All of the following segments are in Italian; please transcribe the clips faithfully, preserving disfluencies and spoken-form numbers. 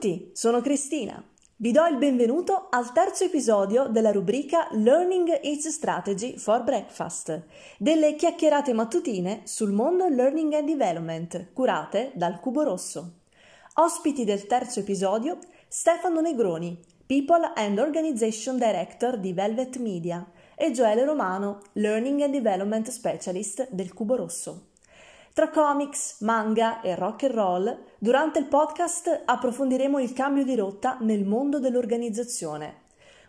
tutti, sono Cristina. Vi do il benvenuto al terzo episodio della rubrica Learning Its Strategy for Breakfast, delle chiacchierate mattutine sul mondo Learning and Development, curate dal Cubo Rosso. Ospiti del terzo episodio, Stefano Negroni, People and Organization Director di Velvet Media, e Gioele Romano, Learning and Development Specialist del Cubo Rosso. Tra comics, manga e rock and roll, durante il podcast approfondiremo il cambio di rotta nel mondo dell'organizzazione.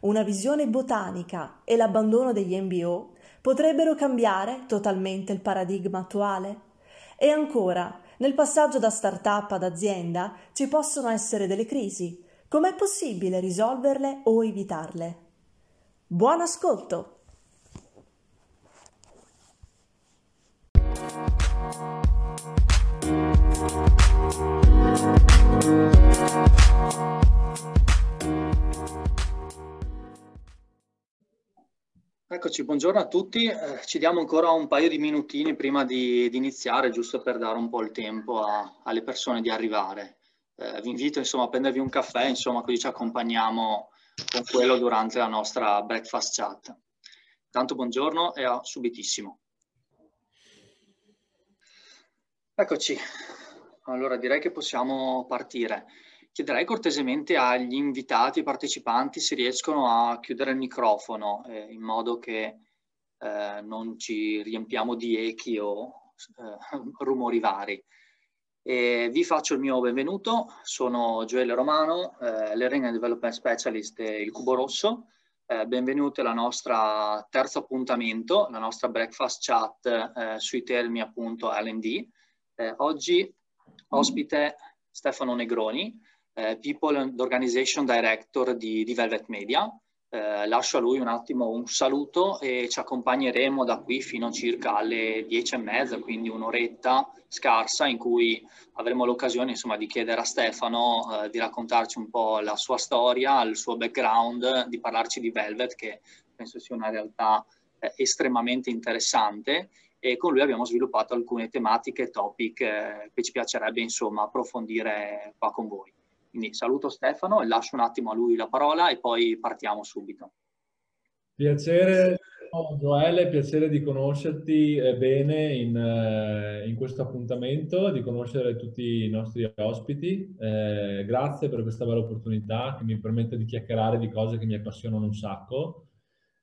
Una visione botanica e l'abbandono degli M B O potrebbero cambiare totalmente il paradigma attuale. E ancora, nel passaggio da start-up ad azienda ci possono essere delle crisi. Com'è possibile risolverle o evitarle? Buon ascolto! Eccoci, buongiorno a tutti, eh, ci diamo ancora un paio di minutini prima di, di iniziare, giusto per dare un po' il tempo a, alle persone di arrivare. Eh, vi invito insomma a prendervi un caffè, insomma così ci accompagniamo con quello durante la nostra breakfast chat. Tanto buongiorno e a subitissimo. Eccoci, allora direi che possiamo partire. Chiederei cortesemente agli invitati e partecipanti se riescono a chiudere il microfono eh, in modo che eh, non ci riempiamo di echi o eh, rumori vari. E vi faccio il mio benvenuto, sono Gioele Romano, eh, Learning and Development Specialist e il Cubo Rosso. Eh, benvenuti alla nostra terzo appuntamento, la nostra breakfast chat eh, sui termini appunto L and D. Eh, oggi ospite Stefano Negroni, eh, People and Organization Director di, di Velvet Media. Eh, lascio a lui un attimo un saluto e ci accompagneremo da qui fino circa alle dieci e mezza, quindi un'oretta scarsa in cui avremo l'occasione insomma di chiedere a Stefano eh, di raccontarci un po' la sua storia, il suo background, di parlarci di Velvet, che penso sia una realtà eh, estremamente interessante, e con lui abbiamo sviluppato alcune tematiche e topic eh, che ci piacerebbe insomma approfondire qua con voi. Quindi saluto Stefano e lascio un attimo a lui la parola e poi partiamo subito. Piacere, Gioele, piacere di conoscerti bene in, in questo appuntamento, di conoscere tutti i nostri ospiti. Eh, grazie per questa bella opportunità che mi permette di chiacchierare di cose che mi appassionano un sacco,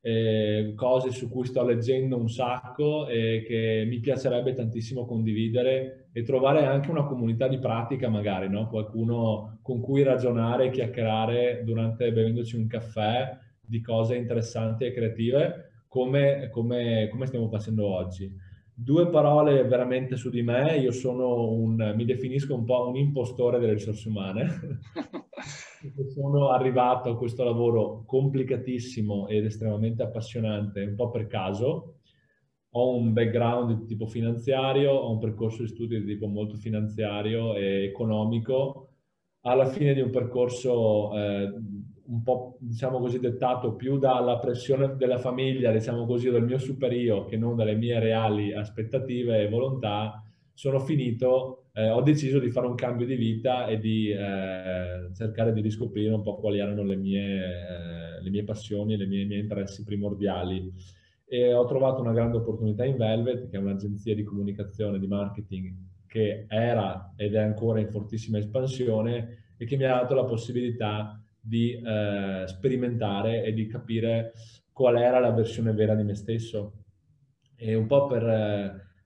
eh, cose su cui sto leggendo un sacco e che mi piacerebbe tantissimo condividere, e trovare anche una comunità di pratica magari, no? Qualcuno con cui ragionare e chiacchierare durante bevendoci un caffè di cose interessanti e creative come, come, come stiamo facendo oggi. Due parole veramente su di me, io sono un, mi definisco un po' un impostore delle risorse umane. Sono arrivato a questo lavoro complicatissimo ed estremamente appassionante un po' per caso. Ho un background di tipo finanziario, ho un percorso di studio di tipo molto finanziario e economico, alla fine di un percorso eh, un po', diciamo così, dettato più dalla pressione della famiglia, diciamo così, del mio superio, che non dalle mie reali aspettative e volontà, sono finito, eh, ho deciso di fare un cambio di vita e di eh, cercare di riscoprire un po' quali erano le mie, eh, le mie passioni, le mie, i miei interessi primordiali. E ho trovato una grande opportunità in Velvet, che è un'agenzia di comunicazione, di marketing, che era ed è ancora in fortissima espansione e che mi ha dato la possibilità di eh, sperimentare e di capire qual era la versione vera di me stesso. E un po' per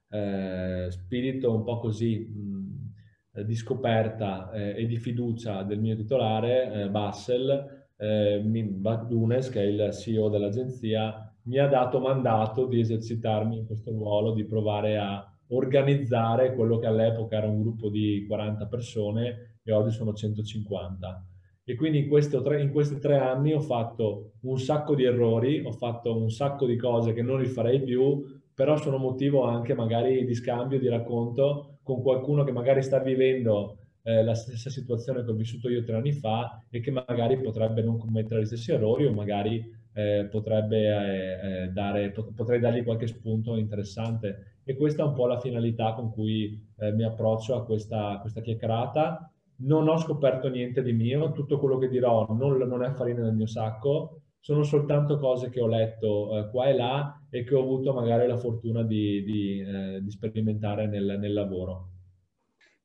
eh, spirito un po' così mh, di scoperta eh, e di fiducia del mio titolare, eh, Bassel eh, Badunes, che è il C E O dell'agenzia, mi ha dato mandato di esercitarmi in questo ruolo, di provare a organizzare quello che all'epoca era un gruppo di quaranta persone e oggi sono centocinquanta. E quindi in, questo tre, in questi tre anni ho fatto un sacco di errori, ho fatto un sacco di cose che non rifarei più, però sono motivo anche magari di scambio, di racconto con qualcuno che magari sta vivendo eh, la stessa situazione che ho vissuto io tre anni fa e che magari potrebbe non commettere gli stessi errori o magari Eh, potrebbe eh, dare, pot- potrei dargli qualche spunto interessante, e questa è un po' la finalità con cui eh, mi approccio a questa, questa chiacchierata. non ho scoperto niente di mio, tutto quello che dirò non, non è farina del mio sacco, sono soltanto cose che ho letto eh, qua e là e che ho avuto magari la fortuna di, di, eh, di sperimentare nel, nel lavoro.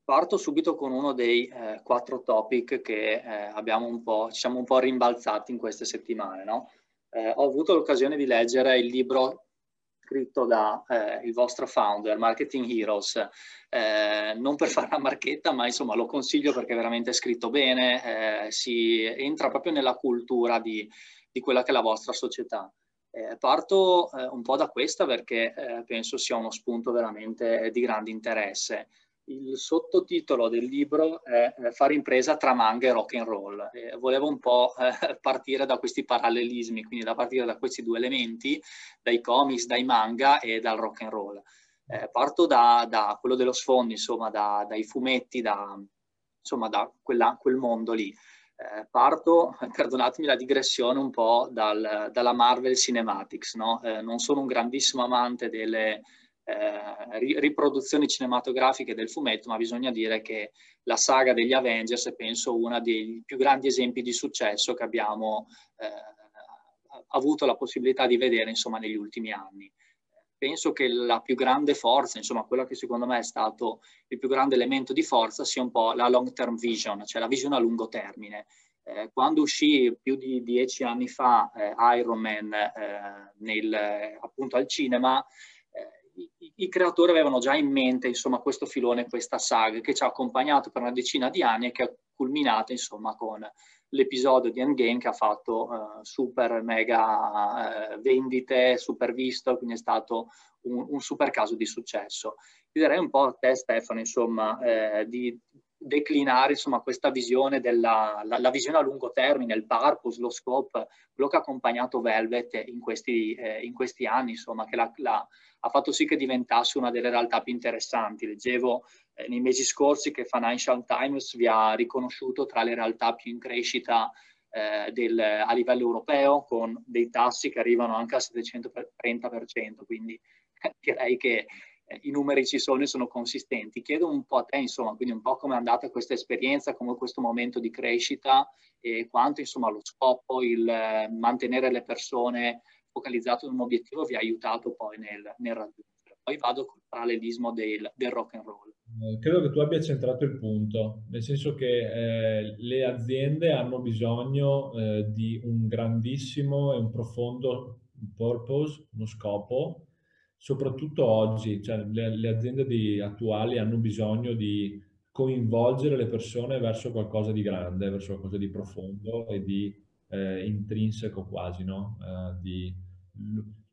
Parto subito con uno dei eh, quattro topic che eh, abbiamo un po', ci siamo un po' rimbalzati in queste settimane, no? Eh, ho avuto l'occasione di leggere il libro scritto da eh, il vostro founder, Marketing Heroes, eh, non per fare la marchetta, ma insomma lo consiglio perché è veramente scritto bene, eh, si entra proprio nella cultura di, di quella che è la vostra società. Eh, parto eh, un po' da questa perché eh, penso sia uno spunto veramente di grande interesse. Il sottotitolo del libro è Fare impresa tra manga e rock and roll. Eh, volevo un po' eh, partire da questi parallelismi, quindi da partire da questi due elementi, dai comics, dai manga e dal rock and roll. Eh, parto da, da quello dello sfondo, insomma, da, dai fumetti, da, insomma, da quella, quel mondo lì. Eh, parto, perdonatemi la digressione, un po' dal, dalla Marvel Cinematics, no? Eh, non sono un grandissimo amante delle... Eh, riproduzioni cinematografiche del fumetto, ma bisogna dire che la saga degli Avengers è penso uno dei più grandi esempi di successo che abbiamo eh, avuto la possibilità di vedere, insomma, negli ultimi anni. Penso che la più grande forza, insomma quella che secondo me è stato il più grande elemento di forza, sia un po' la long term vision, cioè la visione a lungo termine. Eh, quando uscì più di dieci anni fa eh, Iron Man eh, nel, appunto al cinema, i creatori avevano già in mente, insomma, questo filone, questa saga che ci ha accompagnato per una decina di anni e che ha culminato, insomma, con l'episodio di Endgame che ha fatto eh, super mega eh, vendite, super visto, quindi è stato un, un super caso di successo. Ti direi un po' a te, Stefano, insomma, eh, di declinare, insomma, questa visione, della, la, la visione a lungo termine, il purpose, lo scope, quello che ha accompagnato Velvet in questi, eh, in questi anni, insomma, che la, la, ha fatto sì che diventasse una delle realtà più interessanti. Leggevo eh, nei mesi scorsi che Financial Times vi ha riconosciuto tra le realtà più in crescita eh, del, a livello europeo, con dei tassi che arrivano anche al settecentotrenta per cento, quindi eh, direi che i numeri ci sono e sono consistenti. Chiedo un po' a te, insomma, quindi un po' come è andata questa esperienza, come questo momento di crescita e quanto, insomma, lo scopo, il mantenere le persone focalizzate in un obiettivo vi ha aiutato poi nel, nel raggiungere. Poi vado col parallelismo del, del rock and roll. Eh, credo che tu abbia centrato il punto, nel senso che eh, le aziende hanno bisogno eh, di un grandissimo e un profondo purpose, uno scopo, soprattutto oggi. Cioè, le, le aziende di, attuali hanno bisogno di coinvolgere le persone verso qualcosa di grande, verso qualcosa di profondo e di eh, intrinseco quasi, no? Eh, di,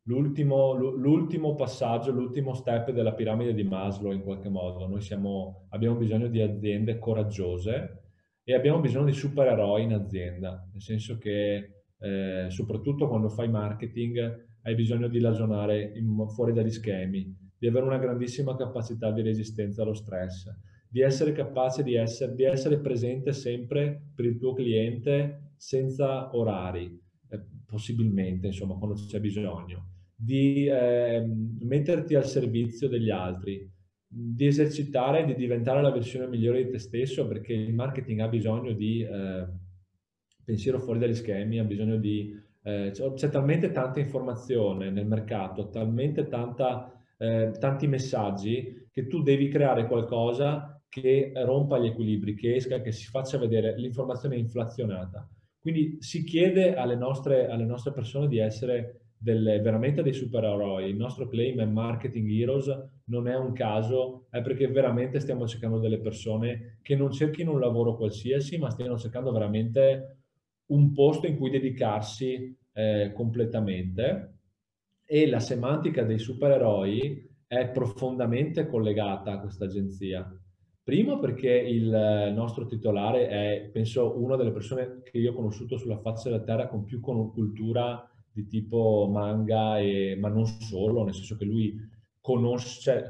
l'ultimo, l'ultimo passaggio, l'ultimo step della piramide di Maslow in qualche modo. Noi siamo, abbiamo bisogno di aziende coraggiose e abbiamo bisogno di supereroi in azienda, nel senso che eh, soprattutto quando fai marketing hai bisogno di ragionare in, fuori dagli schemi, di avere una grandissima capacità di resistenza allo stress, di essere capace di essere, di essere presente sempre per il tuo cliente senza orari, eh, possibilmente, insomma, quando c'è bisogno, di eh, metterti al servizio degli altri, di esercitare, di diventare la versione migliore di te stesso, perché il marketing ha bisogno di eh, pensiero fuori dagli schemi, ha bisogno di... Eh, c'è talmente tanta informazione nel mercato, talmente tanta, eh, tanti messaggi, che tu devi creare qualcosa che rompa gli equilibri, che esca, che si faccia vedere. L'informazione è inflazionata. Quindi si chiede alle nostre, alle nostre persone di essere delle, veramente dei supereroi. Il nostro claim è Marketing Heroes, non è un caso, è perché veramente stiamo cercando delle persone che non cerchino un lavoro qualsiasi, ma stiano cercando veramente un posto in cui dedicarsi eh, completamente. E la semantica dei supereroi è profondamente collegata a questa agenzia. Primo perché il nostro titolare è, penso, una delle persone che io ho conosciuto sulla faccia della terra con più con cultura di tipo manga, e, ma non solo, nel senso che lui conosce... Cioè,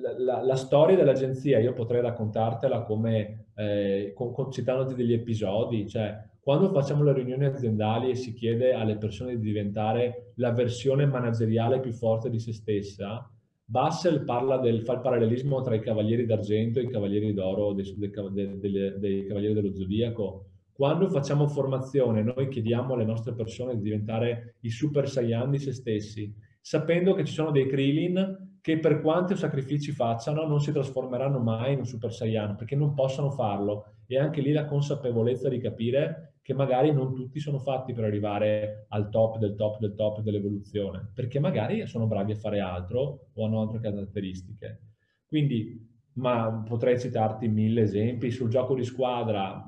la, la, la storia dell'agenzia io potrei raccontartela come eh, con, con, citandoti degli episodi, cioè... Quando facciamo le riunioni aziendali e si chiede alle persone di diventare la versione manageriale più forte di se stessa, Bassel parla del, fa il parallelismo tra i Cavalieri d'Argento e i Cavalieri d'Oro, dei, dei, dei, dei, dei Cavalieri dello Zodiaco. Quando facciamo formazione, noi chiediamo alle nostre persone di diventare i Super Saiyan di se stessi, sapendo che ci sono dei Krillin che per quanti sacrifici facciano non si trasformeranno mai in un Super Saiyan, perché non possono farlo. E anche lì la consapevolezza di capire che magari non tutti sono fatti per arrivare al top del top del top dell'evoluzione, perché magari sono bravi a fare altro o hanno altre caratteristiche. Quindi, ma potrei citarti mille esempi. Sul gioco di squadra,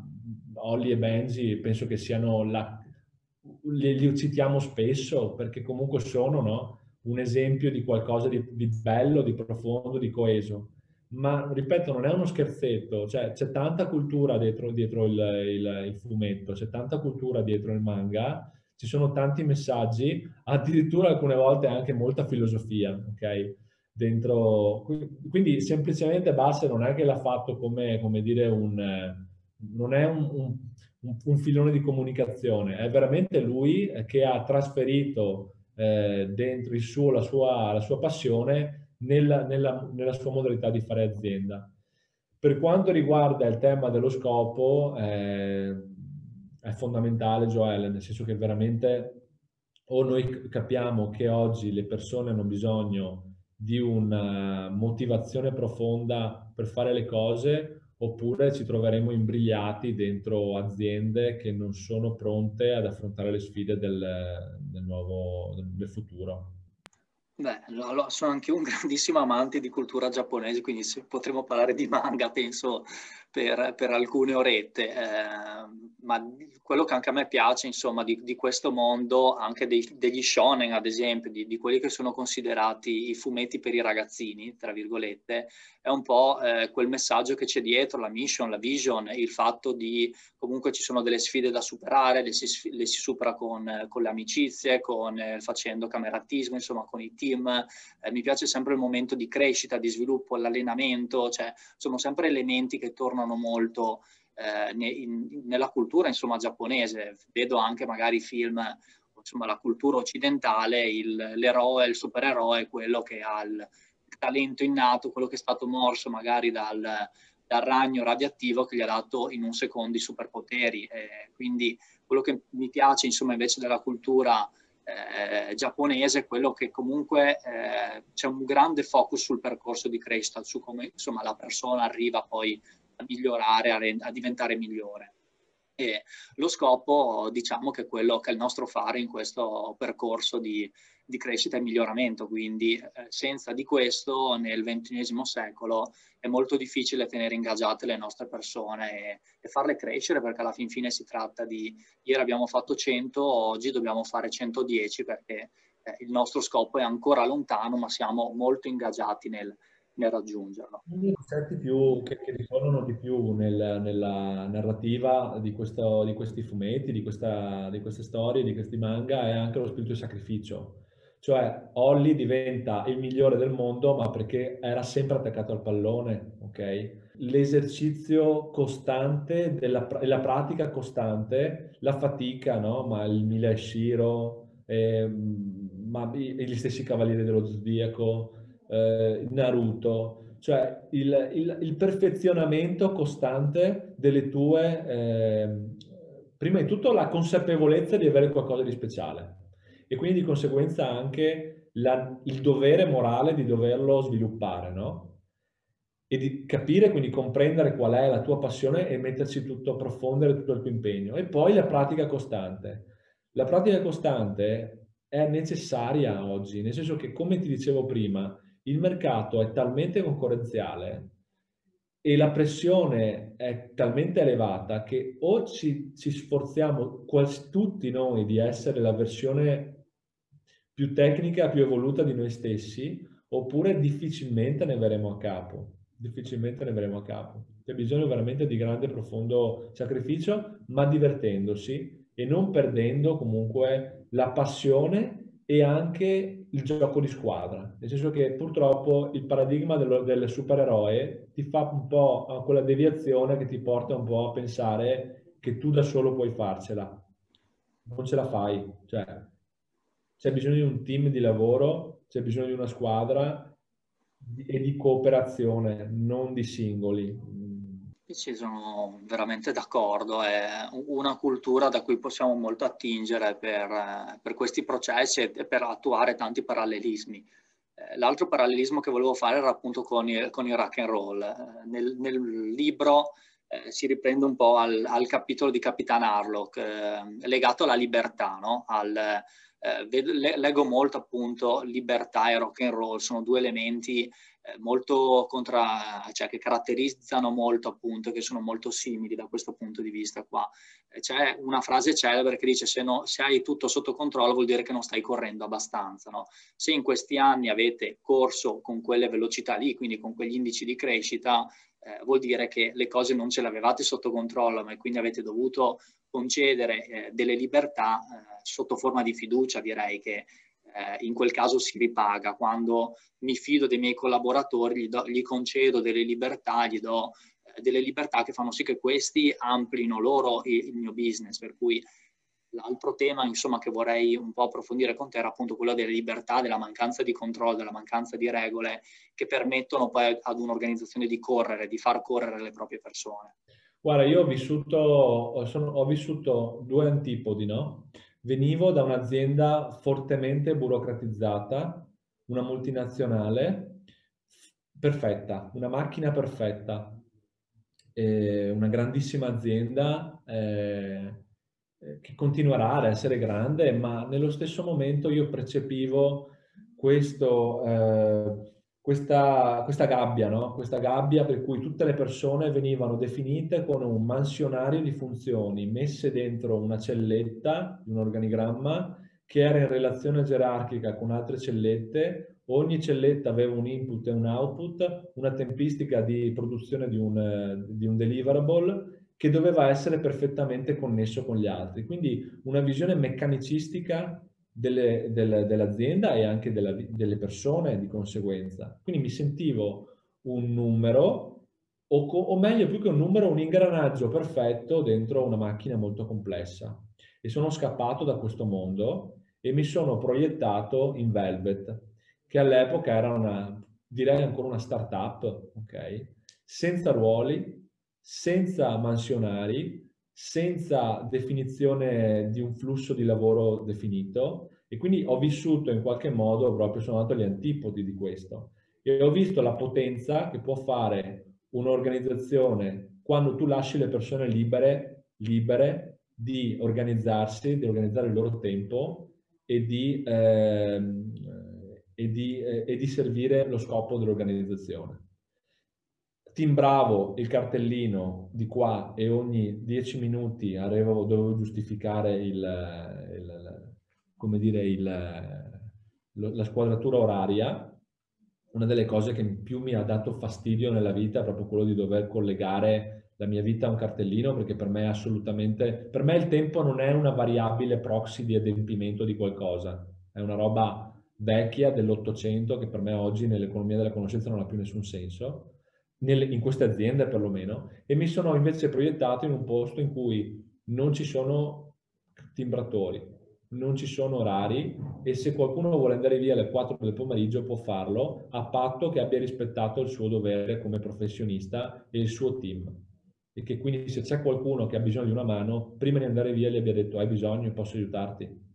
Holly e Benji penso che siano, la, li, li citiamo spesso, perché comunque sono, no, un esempio di qualcosa di, di bello, di profondo, di coeso. Ma ripeto, non è uno scherzetto, cioè c'è tanta cultura dietro, dietro il, il, il fumetto, c'è tanta cultura dietro il manga, ci sono tanti messaggi, addirittura alcune volte anche molta filosofia, ok? Dentro, quindi semplicemente Bassel non è che l'ha fatto come, come dire un, non è un, un, un filone di comunicazione, è veramente lui che ha trasferito eh, dentro il suo, la sua, la sua passione Nella, nella, nella sua modalità di fare azienda. Per quanto riguarda il tema dello scopo, eh, è fondamentale, Gioele, nel senso che veramente o noi capiamo che oggi le persone hanno bisogno di una motivazione profonda per fare le cose, oppure ci troveremo imbrigliati dentro aziende che non sono pronte ad affrontare le sfide del, del nuovo, del futuro. Beh, lo, lo, sono anche un grandissimo amante di cultura giapponese, quindi potremmo parlare di manga, penso, per, per alcune orette. Eh, ma quello che anche a me piace, insomma, di, di questo mondo, anche dei, degli shonen, ad esempio, di, di quelli che sono considerati i fumetti per i ragazzini, tra virgolette, è un po' eh, quel messaggio che c'è dietro, la mission, la vision, il fatto di comunque ci sono delle sfide da superare, le si, le si supera con, con le amicizie, con, eh, facendo cameratismo, insomma, con i team. Eh, mi piace sempre il momento di crescita, di sviluppo, l'allenamento, cioè sono sempre elementi che tornano molto eh, ne, in, nella cultura, insomma, giapponese. Vedo anche magari film, insomma, la cultura occidentale, l'eroe, il, il supereroe, quello che ha il talento innato, quello che è stato morso magari dal, dal ragno radioattivo che gli ha dato in un secondo i superpoteri. Eh, quindi quello che mi piace, insomma, invece della cultura Eh, giapponese, quello che comunque eh, c'è un grande focus sul percorso di crescita, su come, insomma, la persona arriva poi a migliorare, a, a diventare migliore. E lo scopo, diciamo, che è quello che è il nostro fare in questo percorso di, di crescita e miglioramento, quindi eh, senza di questo nel ventunesimo secolo è molto difficile tenere ingaggiate le nostre persone e, e farle crescere, perché alla fin fine si tratta di, ieri abbiamo fatto cento, oggi dobbiamo fare centodieci, perché eh, il nostro scopo è ancora lontano, ma siamo molto ingaggiati nel nel raggiungerlo. I concetti più che, che ritornano di più nel, nella narrativa di, questo, di questi fumetti, di, questa, di queste storie, di questi manga, è anche lo spirito di sacrificio. Cioè, Holly diventa il migliore del mondo, ma perché era sempre attaccato al pallone, ok? L'esercizio costante, della, la pratica costante, la fatica, no? Ma il Mila e Shiro, eh, ma gli stessi Cavalieri dello Zodiaco, Naruto, cioè il, il, il perfezionamento costante delle tue, eh, prima di tutto la consapevolezza di avere qualcosa di speciale e quindi di conseguenza anche la, il dovere morale di doverlo sviluppare, no? E di capire, quindi comprendere qual è la tua passione e metterci tutto, approfondire tutto il tuo impegno. E poi la pratica costante. La pratica costante è necessaria oggi, nel senso che, come ti dicevo prima, il mercato è talmente concorrenziale e la pressione è talmente elevata che o ci, ci sforziamo quasi tutti noi di essere la versione più tecnica, più evoluta di noi stessi, oppure difficilmente ne verremo a capo. Difficilmente ne verremo a capo. C'è bisogno veramente di grande, profondo sacrificio, ma divertendosi e non perdendo comunque la passione e anche il gioco di squadra, nel senso che purtroppo il paradigma dello, del supereroe ti fa un po' a quella deviazione che ti porta un po' a pensare che tu da solo puoi farcela. Non ce la fai, cioè c'è bisogno di un team di lavoro, c'è bisogno di una squadra e di cooperazione, non di singoli. Sì, sono veramente d'accordo, è una cultura da cui possiamo molto attingere per, per questi processi e per attuare tanti parallelismi. L'altro parallelismo che volevo fare era appunto con il, con il rock and roll. Nel, nel libro eh, si riprende un po' al, al capitolo di Capitano Harlock, eh, legato alla libertà, no? Al, eh, vedo, leggo molto appunto libertà e rock and roll, sono due elementi molto contra, cioè che caratterizzano molto appunto, che sono molto simili da questo punto di vista qua. C'è una frase celebre che dice: se, no, se hai tutto sotto controllo vuol dire che non stai correndo abbastanza, no? Se in questi anni avete corso con quelle velocità lì, quindi con quegli indici di crescita, eh, vuol dire che le cose non ce le avevate sotto controllo, ma quindi avete dovuto concedere eh, delle libertà eh, sotto forma di fiducia, direi che Eh, in quel caso si ripaga. Quando mi fido dei miei collaboratori gli, do, gli concedo delle libertà, gli do eh, delle libertà che fanno sì che questi amplino loro il, il mio business, per cui l'altro tema insomma che vorrei un po' approfondire con te era appunto quello delle libertà, della mancanza di controllo, della mancanza di regole che permettono poi ad un'organizzazione di correre, di far correre le proprie persone. Guarda, io ho vissuto, sono, ho vissuto due antipodi, no? Venivo da un'azienda fortemente burocratizzata, una multinazionale perfetta, una macchina perfetta, eh, una grandissima azienda eh, che continuerà ad essere grande, ma nello stesso momento io percepivo questo, eh, questa, questa gabbia, no? Questa gabbia per cui tutte le persone venivano definite con un mansionario di funzioni messe dentro una celletta, un organigramma, che era in relazione gerarchica con altre cellette. Ogni celletta aveva un input e un output, una tempistica di produzione di un, di un deliverable che doveva essere perfettamente connesso con gli altri. Quindi una visione meccanicistica Delle, del, dell'azienda e anche della, delle persone di conseguenza. Quindi mi sentivo un numero, o, o meglio più che un numero, un ingranaggio perfetto dentro una macchina molto complessa. E sono scappato da questo mondo e mi sono proiettato in Velvet, che all'epoca era una, direi ancora una startup, ok? Senza ruoli, senza mansionari, senza definizione di un flusso di lavoro definito, e quindi ho vissuto in qualche modo, proprio sono andato agli antipodi di questo, e ho visto la potenza che può fare un'organizzazione quando tu lasci le persone libere, libere di organizzarsi, di organizzare il loro tempo e di, eh, e di, eh, e di servire lo scopo dell'organizzazione. Timbravo il cartellino di qua e ogni dieci minuti arrivavo, dovevo giustificare il, il, come dire, il, la squadratura oraria. Una delle cose che più mi ha dato fastidio nella vita è proprio quello di dover collegare la mia vita a un cartellino, perché per me è assolutamente, per me il tempo non è una variabile proxy di adempimento di qualcosa, è una roba vecchia dell'Ottocento che per me oggi nell'economia della conoscenza non ha più nessun senso. Nel, in queste aziende perlomeno, e mi sono invece proiettato in un posto in cui non ci sono timbratori, non ci sono orari, e se qualcuno vuole andare via alle quattro del pomeriggio può farlo, a patto che abbia rispettato il suo dovere come professionista e il suo team, e che quindi se c'è qualcuno che ha bisogno di una mano, prima di andare via gli abbia detto: hai bisogno, posso aiutarti?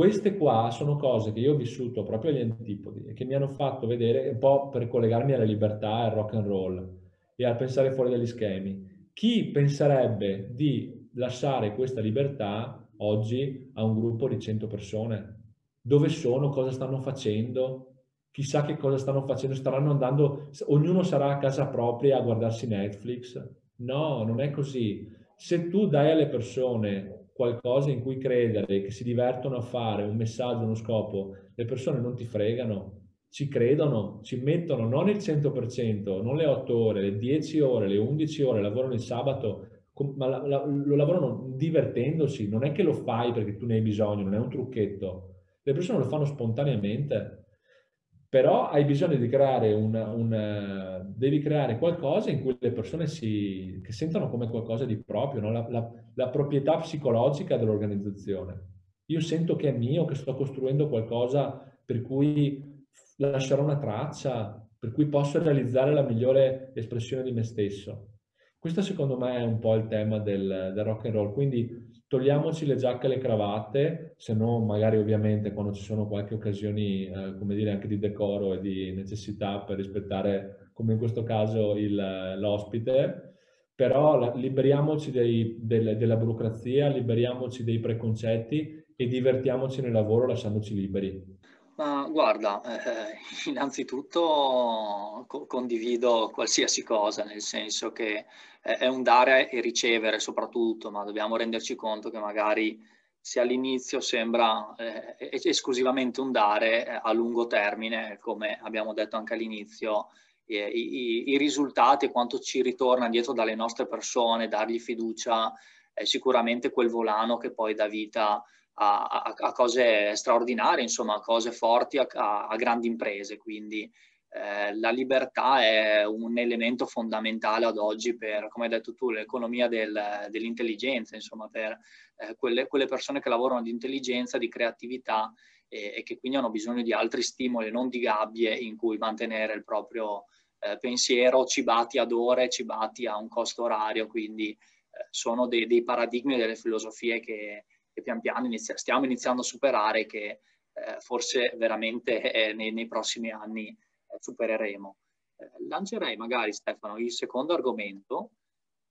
Queste qua sono cose che io ho vissuto proprio agli antipodi e che mi hanno fatto vedere, un po' per collegarmi alla libertà, al rock and roll e al pensare fuori dagli schemi. Chi penserebbe di lasciare questa libertà oggi a un gruppo di cento persone? Dove sono? Cosa stanno facendo? Chissà che cosa stanno facendo, staranno andando, ognuno sarà a casa propria a guardarsi Netflix? No, non è così. Se tu dai alle persone qualcosa in cui credere, che si divertono a fare, un messaggio, uno scopo, le persone non ti fregano, ci credono, ci mettono non il cento per cento, non le otto ore, le dieci ore, le undici ore, lavorano il sabato, ma la, la, lo lavorano divertendosi, non è che lo fai perché tu ne hai bisogno, non è un trucchetto, le persone lo fanno spontaneamente, però hai bisogno di creare una, una, devi creare qualcosa in cui le persone si, che sentono come qualcosa di proprio, no? la, la, la proprietà psicologica dell'organizzazione. Io sento che è mio, che sto costruendo qualcosa per cui lascerò una traccia, per cui posso realizzare la migliore espressione di me stesso. Questo secondo me è un po' il tema del, del rock and roll, quindi togliamoci le giacche e le cravatte, se no magari ovviamente quando ci sono qualche occasioni, eh, come dire, anche di decoro e di necessità per rispettare, come in questo caso, il, l'ospite, però la, liberiamoci dei, del, della burocrazia, liberiamoci dei preconcetti e divertiamoci nel lavoro lasciandoci liberi. Ma guarda, eh, innanzitutto co- condivido qualsiasi cosa, nel senso che eh, è un dare e ricevere soprattutto, ma dobbiamo renderci conto che magari se all'inizio sembra eh, esclusivamente un dare, eh, a lungo termine, come abbiamo detto anche all'inizio, eh, i, i risultati e quanto ci ritorna dietro dalle nostre persone, dargli fiducia, è sicuramente quel volano che poi dà vita A, a cose straordinarie, insomma, a cose forti, a, a grandi imprese. Quindi eh, la libertà è un elemento fondamentale ad oggi per, come hai detto tu, l'economia del, dell'intelligenza, insomma, per eh, quelle, quelle persone che lavorano di intelligenza, di creatività e, e che quindi hanno bisogno di altri stimoli, non di gabbie in cui mantenere il proprio eh, pensiero cibati ad ore, cibati a un costo orario. Quindi eh, sono dei, dei paradigmi, delle filosofie che che pian piano inizia, stiamo iniziando a superare, che eh, forse veramente eh, nei, nei prossimi anni eh, supereremo. Eh, lancerei magari, Stefano, il secondo argomento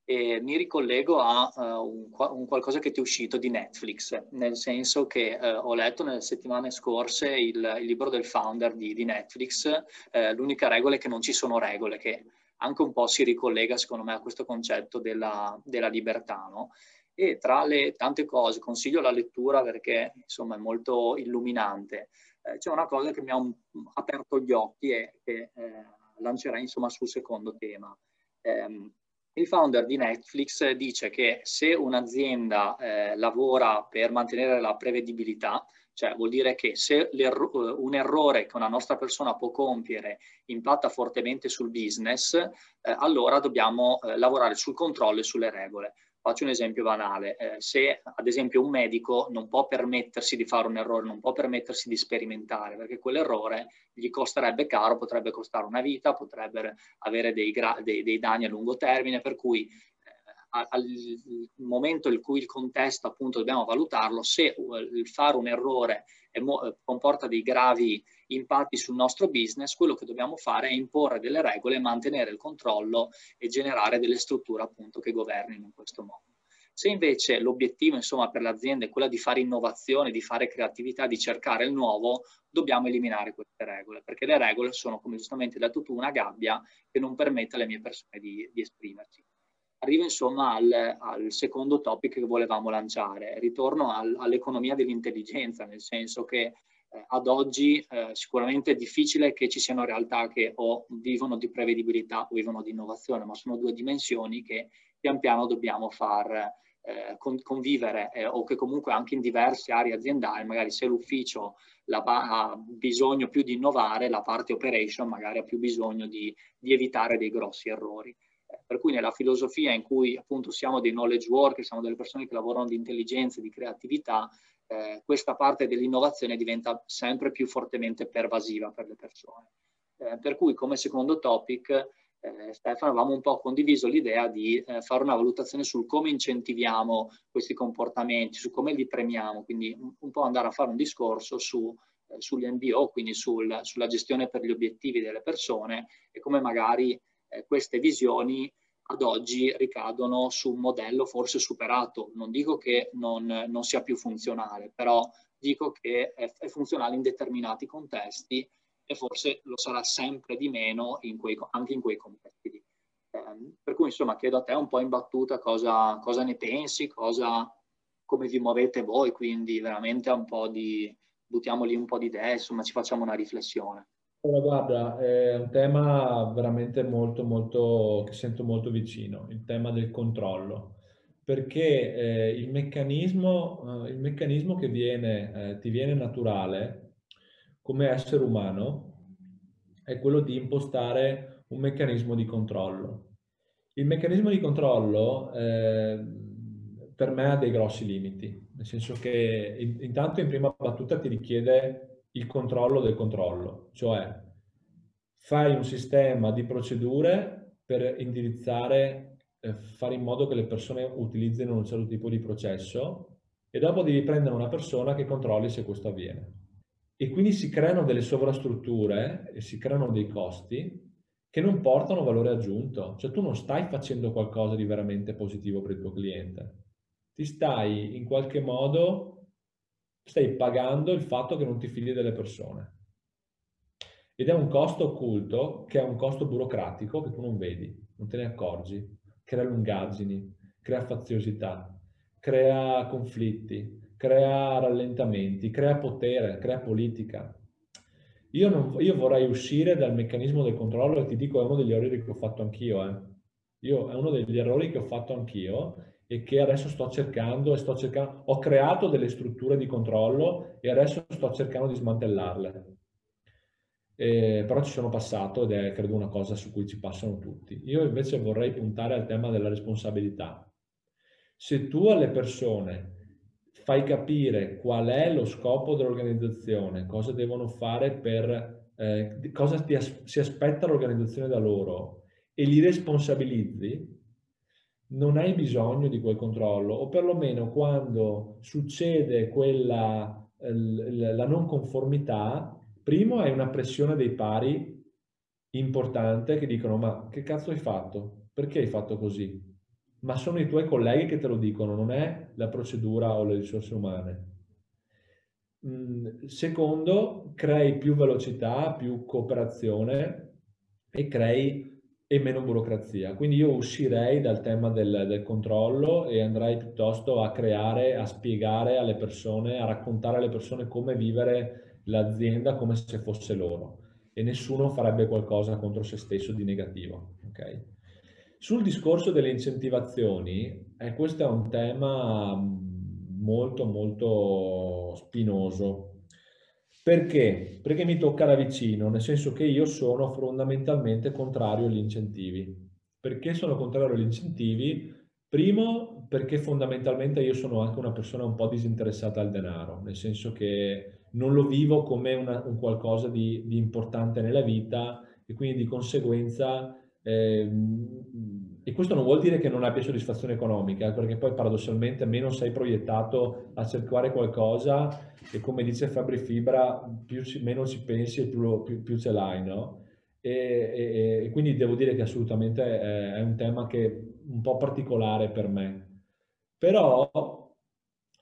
e mi ricollego a uh, un, un qualcosa che ti è uscito di Netflix, nel senso che eh, ho letto nelle settimane scorse il, il libro del founder di, di Netflix, eh, l'unica regola è che non ci sono regole, che anche un po' si ricollega secondo me a questo concetto della, della libertà, no? E tra le tante cose, consiglio la lettura perché insomma è molto illuminante, eh, c'è una cosa che mi ha un, aperto gli occhi e che eh, lancerei insomma sul secondo tema. Eh, il founder di Netflix dice che se un'azienda eh, lavora per mantenere la prevedibilità, cioè vuol dire che se un errore che una nostra persona può compiere impatta fortemente sul business, eh, allora dobbiamo eh, lavorare sul controllo e sulle regole. Faccio un esempio banale, eh, se ad esempio un medico non può permettersi di fare un errore, non può permettersi di sperimentare, perché quell'errore gli costerebbe caro, potrebbe costare una vita, potrebbe avere dei, gra- dei, dei danni a lungo termine, per cui eh, al momento in cui il contesto appunto dobbiamo valutarlo, se uh, fare un errore è mo- comporta dei gravi impatti sul nostro business, quello che dobbiamo fare è imporre delle regole, mantenere il controllo e generare delle strutture appunto che governino in questo modo. Se invece l'obiettivo insomma per l'azienda è quello di fare innovazione, di fare creatività, di cercare il nuovo, dobbiamo eliminare queste regole, perché le regole sono, come giustamente hai detto tu, una gabbia che non permette alle mie persone di, di esprimersi. Arrivo insomma al, al secondo topic che volevamo lanciare, ritorno al, all'economia dell'intelligenza, nel senso che ad oggi eh, sicuramente è difficile che ci siano realtà che o vivono di prevedibilità o vivono di innovazione, ma sono due dimensioni che pian piano dobbiamo far eh, con, convivere eh, o che comunque anche in diverse aree aziendali, magari se l'ufficio la, ha bisogno più di innovare, la parte operation magari ha più bisogno di, di evitare dei grossi errori. Eh, per cui nella filosofia in cui appunto siamo dei knowledge worker, siamo delle persone che lavorano di intelligenza e di creatività, Eh, questa parte dell'innovazione diventa sempre più fortemente pervasiva per le persone. Eh, per cui come secondo topic, eh, Stefano, avevamo un po' condiviso l'idea di eh, fare una valutazione sul come incentiviamo questi comportamenti, su come li premiamo, quindi un, un po' andare a fare un discorso su, eh, sugli M B O, quindi sul, sulla gestione per gli obiettivi delle persone e come magari eh, queste visioni ad oggi ricadono su un modello forse superato. Non dico che non, non sia più funzionale, però dico che è, è funzionale in determinati contesti e forse lo sarà sempre di meno in quei, anche in quei contesti. Eh, per cui insomma chiedo a te un po' in battuta cosa, cosa ne pensi, cosa, come vi muovete voi, quindi veramente un po' di, buttiamo lì un po' di idee, insomma ci facciamo una riflessione. Allora, guarda, è un tema veramente molto, molto, che sento molto vicino, il tema del controllo, perché eh, il meccanismo, eh, il meccanismo che viene, eh, ti viene naturale come essere umano è quello di impostare un meccanismo di controllo. Il meccanismo di controllo eh, per me ha dei grossi limiti, nel senso che intanto in prima battuta ti richiede il controllo del controllo, cioè fai un sistema di procedure per indirizzare, eh, fare in modo che le persone utilizzino un certo tipo di processo, e dopo devi prendere una persona che controlli se questo avviene. E quindi si creano delle sovrastrutture e si creano dei costi che non portano valore aggiunto. Cioè tu non stai facendo qualcosa di veramente positivo per il tuo cliente. Ti stai in qualche modo, stai pagando il fatto che non ti fidi delle persone. Ed è un costo occulto, che è un costo burocratico che tu non vedi, non te ne accorgi. Crea lungaggini, crea faziosità, crea conflitti, crea rallentamenti, crea potere, crea politica. Io, non, io vorrei uscire dal meccanismo del controllo, e ti dico è uno degli errori che ho fatto anch'io. Eh. Io, è uno degli errori che ho fatto anch'io e che adesso sto cercando, e sto cercando, ho creato delle strutture di controllo e adesso sto cercando di smantellarle. Eh, però ci sono passato, ed è credo una cosa su cui ci passano tutti. Io invece vorrei puntare al tema della responsabilità. Se tu alle persone fai capire qual è lo scopo dell'organizzazione, cosa devono fare per, eh, cosa ti as- si aspetta l'organizzazione da loro, e li responsabilizzi, non hai bisogno di quel controllo, o perlomeno quando succede quella, eh, la non conformità, primo hai una pressione dei pari importante che dicono ma che cazzo hai fatto? Perché hai fatto così? Ma sono i tuoi colleghi che te lo dicono, non è la procedura o le risorse umane. Secondo, crei più velocità, più cooperazione e crei e meno burocrazia. Quindi io uscirei dal tema del, del controllo e andrei piuttosto a creare, a spiegare alle persone, a raccontare alle persone come vivere l'azienda come se fosse loro, e nessuno farebbe qualcosa contro se stesso di negativo, ok? Sul discorso delle incentivazioni, eh, questo è un tema molto molto spinoso. Perché? Perché mi tocca da vicino, nel senso che io sono fondamentalmente contrario agli incentivi. Perché sono contrario agli incentivi? Primo, perché fondamentalmente io sono anche una persona un po' disinteressata al denaro, nel senso che non lo vivo come una, un qualcosa di, di importante nella vita, e quindi di conseguenza... Eh, e questo non vuol dire che non abbia soddisfazione economica, perché poi paradossalmente meno sei proiettato a cercare qualcosa, e come dice Fabri Fibra, più ci, meno ci pensi e più, più, più ce l'hai, no? E, e, e quindi devo dire che assolutamente è, è un tema che è un po' particolare per me. Però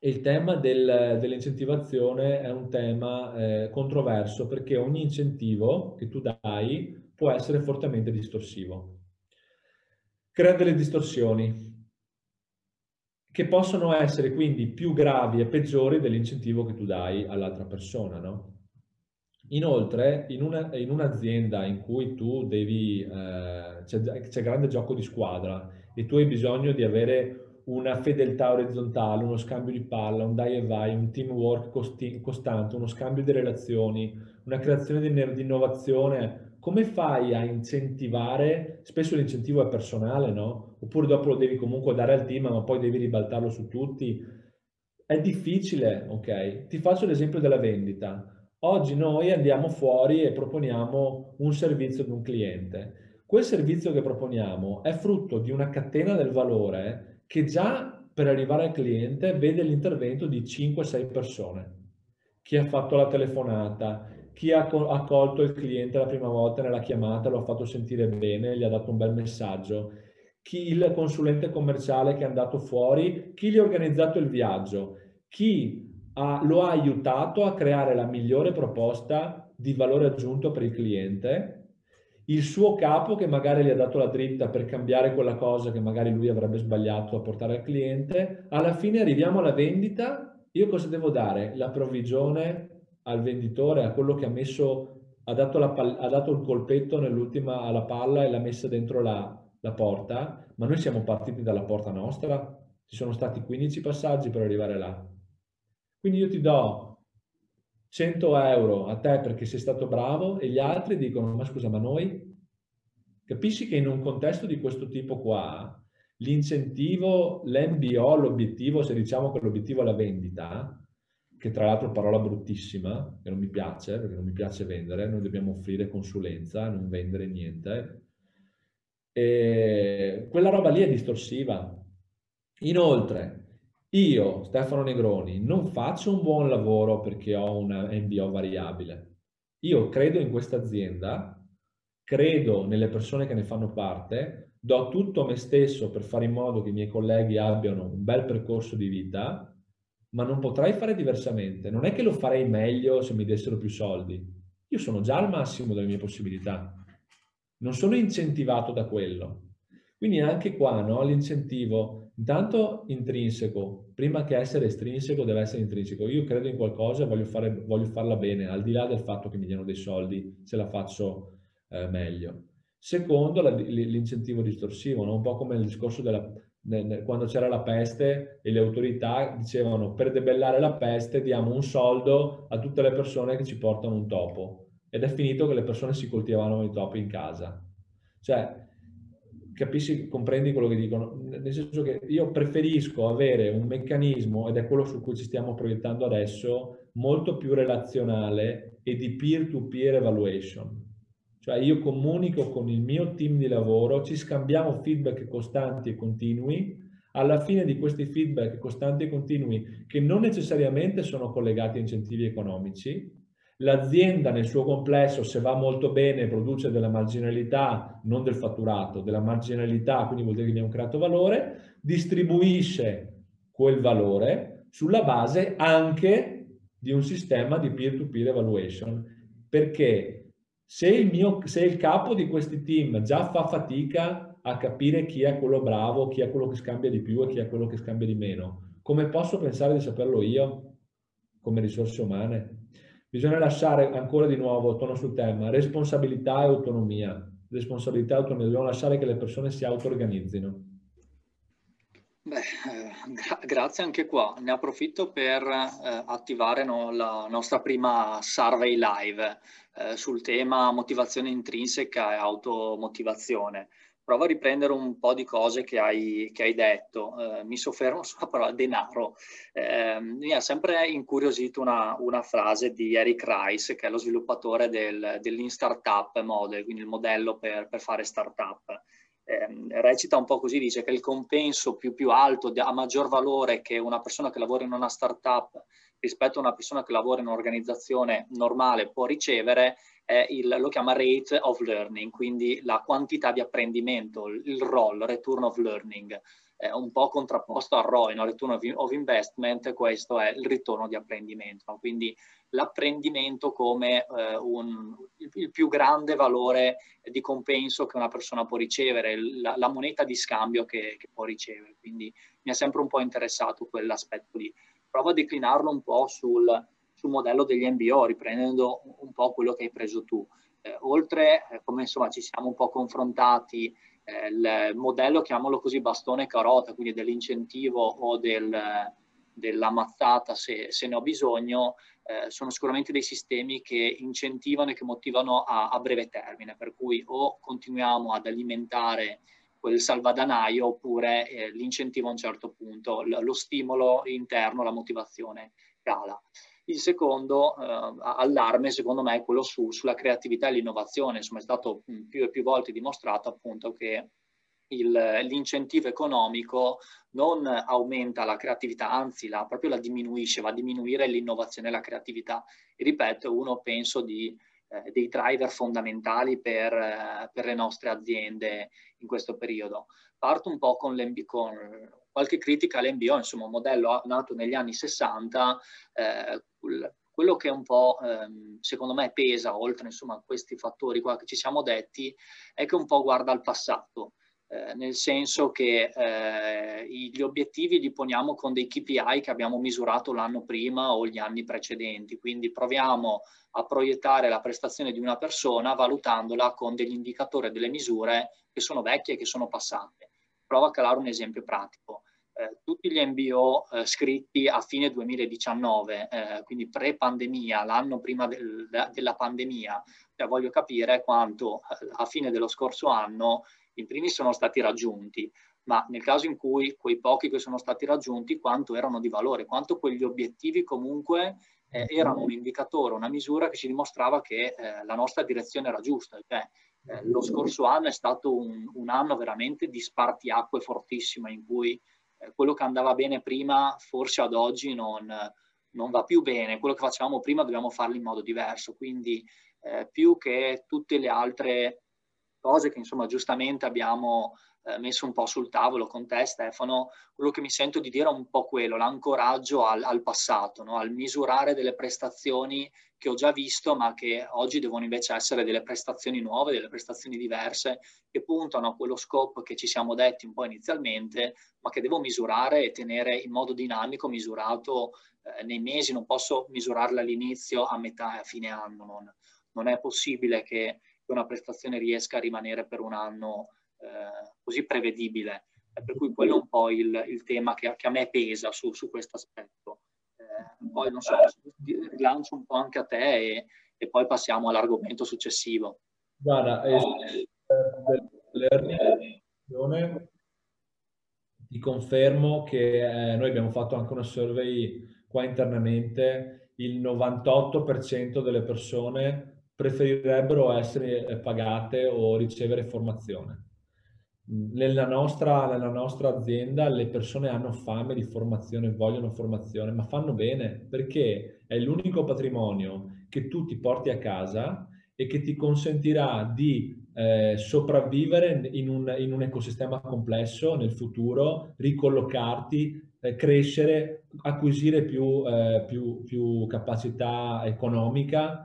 il tema del, dell'incentivazione è un tema eh, controverso, perché ogni incentivo che tu dai può essere fortemente distorsivo. Crea delle distorsioni che possono essere quindi più gravi e peggiori dell'incentivo che tu dai all'altra persona, no? Inoltre, in, una, in un'azienda in cui tu devi, eh, c'è, c'è grande gioco di squadra e tu hai bisogno di avere una fedeltà orizzontale, uno scambio di palla, un dai e vai, un teamwork costi- costante, uno scambio di relazioni, una creazione di, di innovazione. Come fai a incentivare? Spesso l'incentivo è personale, no? Oppure dopo lo devi comunque dare al team, ma poi devi ribaltarlo su tutti. È difficile, ok? Ti faccio l'esempio della vendita. Oggi noi andiamo fuori e proponiamo un servizio ad un cliente. Quel servizio che proponiamo è frutto di una catena del valore che già per arrivare al cliente vede l'intervento di cinque sei persone. Chi ha fatto la telefonata, chi ha accolto il cliente la prima volta nella chiamata, lo ha fatto sentire bene, gli ha dato un bel messaggio, chi il consulente commerciale che è andato fuori, chi gli ha organizzato il viaggio, chi ha, lo ha aiutato a creare la migliore proposta di valore aggiunto per il cliente, il suo capo che magari gli ha dato la dritta per cambiare quella cosa che magari lui avrebbe sbagliato a portare al cliente. Alla fine arriviamo alla vendita, io cosa devo dare? La provvigione al venditore, a quello che ha messo, ha dato, la, ha dato il colpetto nell'ultima alla palla e l'ha messa dentro la, la porta, ma noi siamo partiti dalla porta nostra, ci sono stati quindici passaggi per arrivare là. Quindi io ti do cento euro a te perché sei stato bravo, e gli altri dicono ma scusa, ma noi? Capisci che in un contesto di questo tipo qua, l'incentivo, l'M B O, l'obiettivo, se diciamo che l'obiettivo è la vendita, che tra l'altro parola bruttissima, che non mi piace, perché non mi piace vendere, noi dobbiamo offrire consulenza, non vendere niente. E quella roba lì è distorsiva. Inoltre, io, Stefano Negroni, non faccio un buon lavoro perché ho una M B O variabile. Io credo in questa azienda, credo nelle persone che ne fanno parte, do tutto a me stesso per fare in modo che i miei colleghi abbiano un bel percorso di vita, ma non potrei fare diversamente. Non è che lo farei meglio se mi dessero più soldi. Io sono già al massimo delle mie possibilità. Non sono incentivato da quello. Quindi anche qua, no, l'incentivo... Intanto intrinseco, prima che essere estrinseco deve essere intrinseco. Io credo in qualcosa e voglio, fare, voglio farla bene, al di là del fatto che mi diano dei soldi, se la faccio eh, meglio. Secondo, la, l'incentivo distorsivo, no? Un po' come il discorso della, nel, quando c'era la peste e le autorità dicevano per debellare la peste diamo un soldo a tutte le persone che ci portano un topo. Ed è finito che le persone si coltivavano i topi in casa. Cioè... Capisci, comprendi quello che dicono, nel senso che io preferisco avere un meccanismo, ed è quello su cui ci stiamo proiettando adesso, molto più relazionale e di peer-to-peer evaluation. Cioè io comunico con il mio team di lavoro, ci scambiamo feedback costanti e continui, alla fine di questi feedback costanti e continui, che non necessariamente sono collegati a incentivi economici, l'azienda nel suo complesso, se va molto bene, produce della marginalità, non del fatturato, della marginalità, quindi vuol dire che abbiamo creato valore, distribuisce quel valore sulla base anche di un sistema di peer-to-peer evaluation. Perché se il, mio, se il capo di questi team già fa fatica a capire chi è quello bravo, chi è quello che scambia di più e chi è quello che scambia di meno, come posso pensare di saperlo io come risorse umane? Bisogna lasciare ancora di nuovo, torno sul tema, responsabilità e autonomia. Responsabilità e autonomia, dobbiamo lasciare che le persone si auto-organizzino. Beh, eh, gra- grazie anche qua. Ne approfitto per eh, attivare no, la nostra prima survey live eh, sul tema motivazione intrinseca e automotivazione. Prova a riprendere un po' di cose che hai, che hai detto, eh, mi soffermo sulla parola denaro. Eh, mi ha sempre incuriosito una, una frase di Eric Ries, che è lo sviluppatore del, dell'in startup model, quindi il modello per, per fare startup. Eh, recita un po' così, dice che il compenso più, più alto, a maggior valore che una persona che lavora in una startup rispetto a una persona che lavora in un'organizzazione normale può ricevere, è il, lo chiama rate of learning, quindi la quantità di apprendimento, il R O L, return of learning, è un po' contrapposto al R O I, no? Return of, of investment, questo è il ritorno di apprendimento, no? Quindi l'apprendimento come eh, un, il, il più grande valore di compenso che una persona può ricevere, la, la moneta di scambio che, che può ricevere, quindi mi è sempre un po' interessato quell'aspetto lì. Prova a declinarlo un po' sul, sul modello degli M B O, riprendendo un po' quello che hai preso tu. Eh, oltre, eh, come insomma ci siamo un po' confrontati, eh, il modello, chiamiamolo così, bastone e carota, quindi dell'incentivo o del, della mazzata se, se ne ho bisogno, eh, sono sicuramente dei sistemi che incentivano e che motivano a, a breve termine, per cui o continuiamo ad alimentare quel salvadanaio oppure eh, l'incentivo a un certo punto, l- lo stimolo interno, la motivazione cala. Il secondo eh, allarme secondo me è quello su, sulla creatività e l'innovazione, insomma è stato più e più volte dimostrato appunto che il, l'incentivo economico non aumenta la creatività, anzi la, proprio la diminuisce, va a diminuire l'innovazione e la creatività. E ripeto, uno penso di... Eh, dei driver fondamentali per, eh, per le nostre aziende in questo periodo. Parto un po' con, con qualche critica all'M B O, insomma un modello nato negli anni sessanta, eh, quello che un po' ehm, secondo me pesa, oltre insomma, a questi fattori qua che ci siamo detti, è che un po' guarda al passato. Eh, nel senso che eh, gli obiettivi li poniamo con dei K P I che abbiamo misurato l'anno prima o gli anni precedenti, quindi proviamo a proiettare la prestazione di una persona valutandola con degli indicatori e delle misure che sono vecchie e che sono passate. Provo a calare un esempio pratico. Eh, tutti gli M B O eh, scritti a fine duemiladiciannove, eh, quindi pre-pandemia, l'anno prima del, della pandemia, cioè voglio capire quanto a fine dello scorso anno i primi sono stati raggiunti, ma nel caso in cui quei pochi che sono stati raggiunti, quanto erano di valore, quanto quegli obiettivi comunque eh, erano un indicatore, una misura che ci dimostrava che eh, la nostra direzione era giusta. Cioè, eh, lo scorso anno è stato un, un anno veramente di spartiacque fortissimo, in cui eh, quello che andava bene prima forse ad oggi non, non va più bene, quello che facevamo prima dobbiamo farlo in modo diverso, quindi eh, più che tutte le altre cose che insomma giustamente abbiamo eh, messo un po' sul tavolo con te, Stefano, quello che mi sento di dire è un po' quello, l'ancoraggio al, al passato, no? Al misurare delle prestazioni che ho già visto ma che oggi devono invece essere delle prestazioni nuove, delle prestazioni diverse che puntano a quello scopo che ci siamo detti un po' inizialmente, ma che devo misurare e tenere in modo dinamico, misurato eh, nei mesi, non posso misurarla all'inizio, a metà e a fine anno, non, non è possibile che una prestazione riesca a rimanere per un anno eh, così prevedibile, per cui quello è un po' il, il tema che, che a me pesa su, su questo aspetto. Eh, poi non so, rilancio un po' anche a te e, e poi passiamo all'argomento successivo. Guarda, eh, ti confermo che eh, noi abbiamo fatto anche una survey qua internamente, il novantotto per cento delle persone preferirebbero essere pagate o ricevere formazione. Nella nostra, nella nostra azienda le persone hanno fame di formazione, vogliono formazione, ma fanno bene perché è l'unico patrimonio che tu ti porti a casa e che ti consentirà di eh, sopravvivere in un, in un ecosistema complesso nel futuro, ricollocarti, eh, crescere, acquisire più, eh, più, più capacità economica,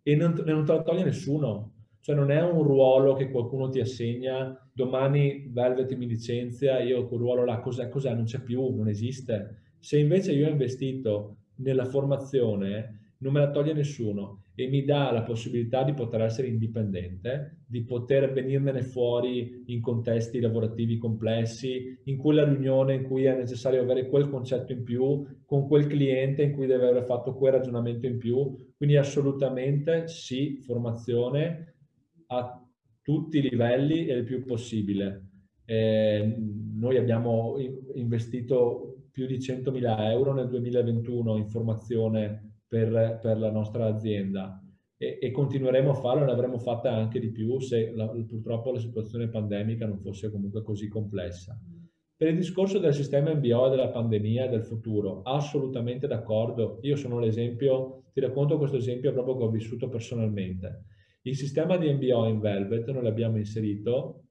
e non, non te lo toglie nessuno, cioè non è un ruolo che qualcuno ti assegna, domani Velvet mi licenzia, io quel ruolo là, cos'è, cos'è? Non c'è più, non esiste. Se invece io ho investito nella formazione, non me la toglie nessuno e mi dà la possibilità di poter essere indipendente, di poter venirmene fuori in contesti lavorativi complessi, in quella riunione in cui è necessario avere quel concetto in più, con quel cliente in cui deve aver fatto quel ragionamento in più. Quindi assolutamente sì, formazione a tutti i livelli e il più possibile. Eh, noi abbiamo investito più di centomila euro nel duemilaventuno in formazione Per, per la nostra azienda e, e continueremo a farlo, ne avremmo fatta anche di più se la, purtroppo la situazione pandemica non fosse comunque così complessa. Per il discorso del sistema M B O e della pandemia e del futuro, assolutamente d'accordo. Io sono l'esempio, ti racconto questo esempio proprio che ho vissuto personalmente. Il sistema di M B O in Velvet noi l'abbiamo inserito,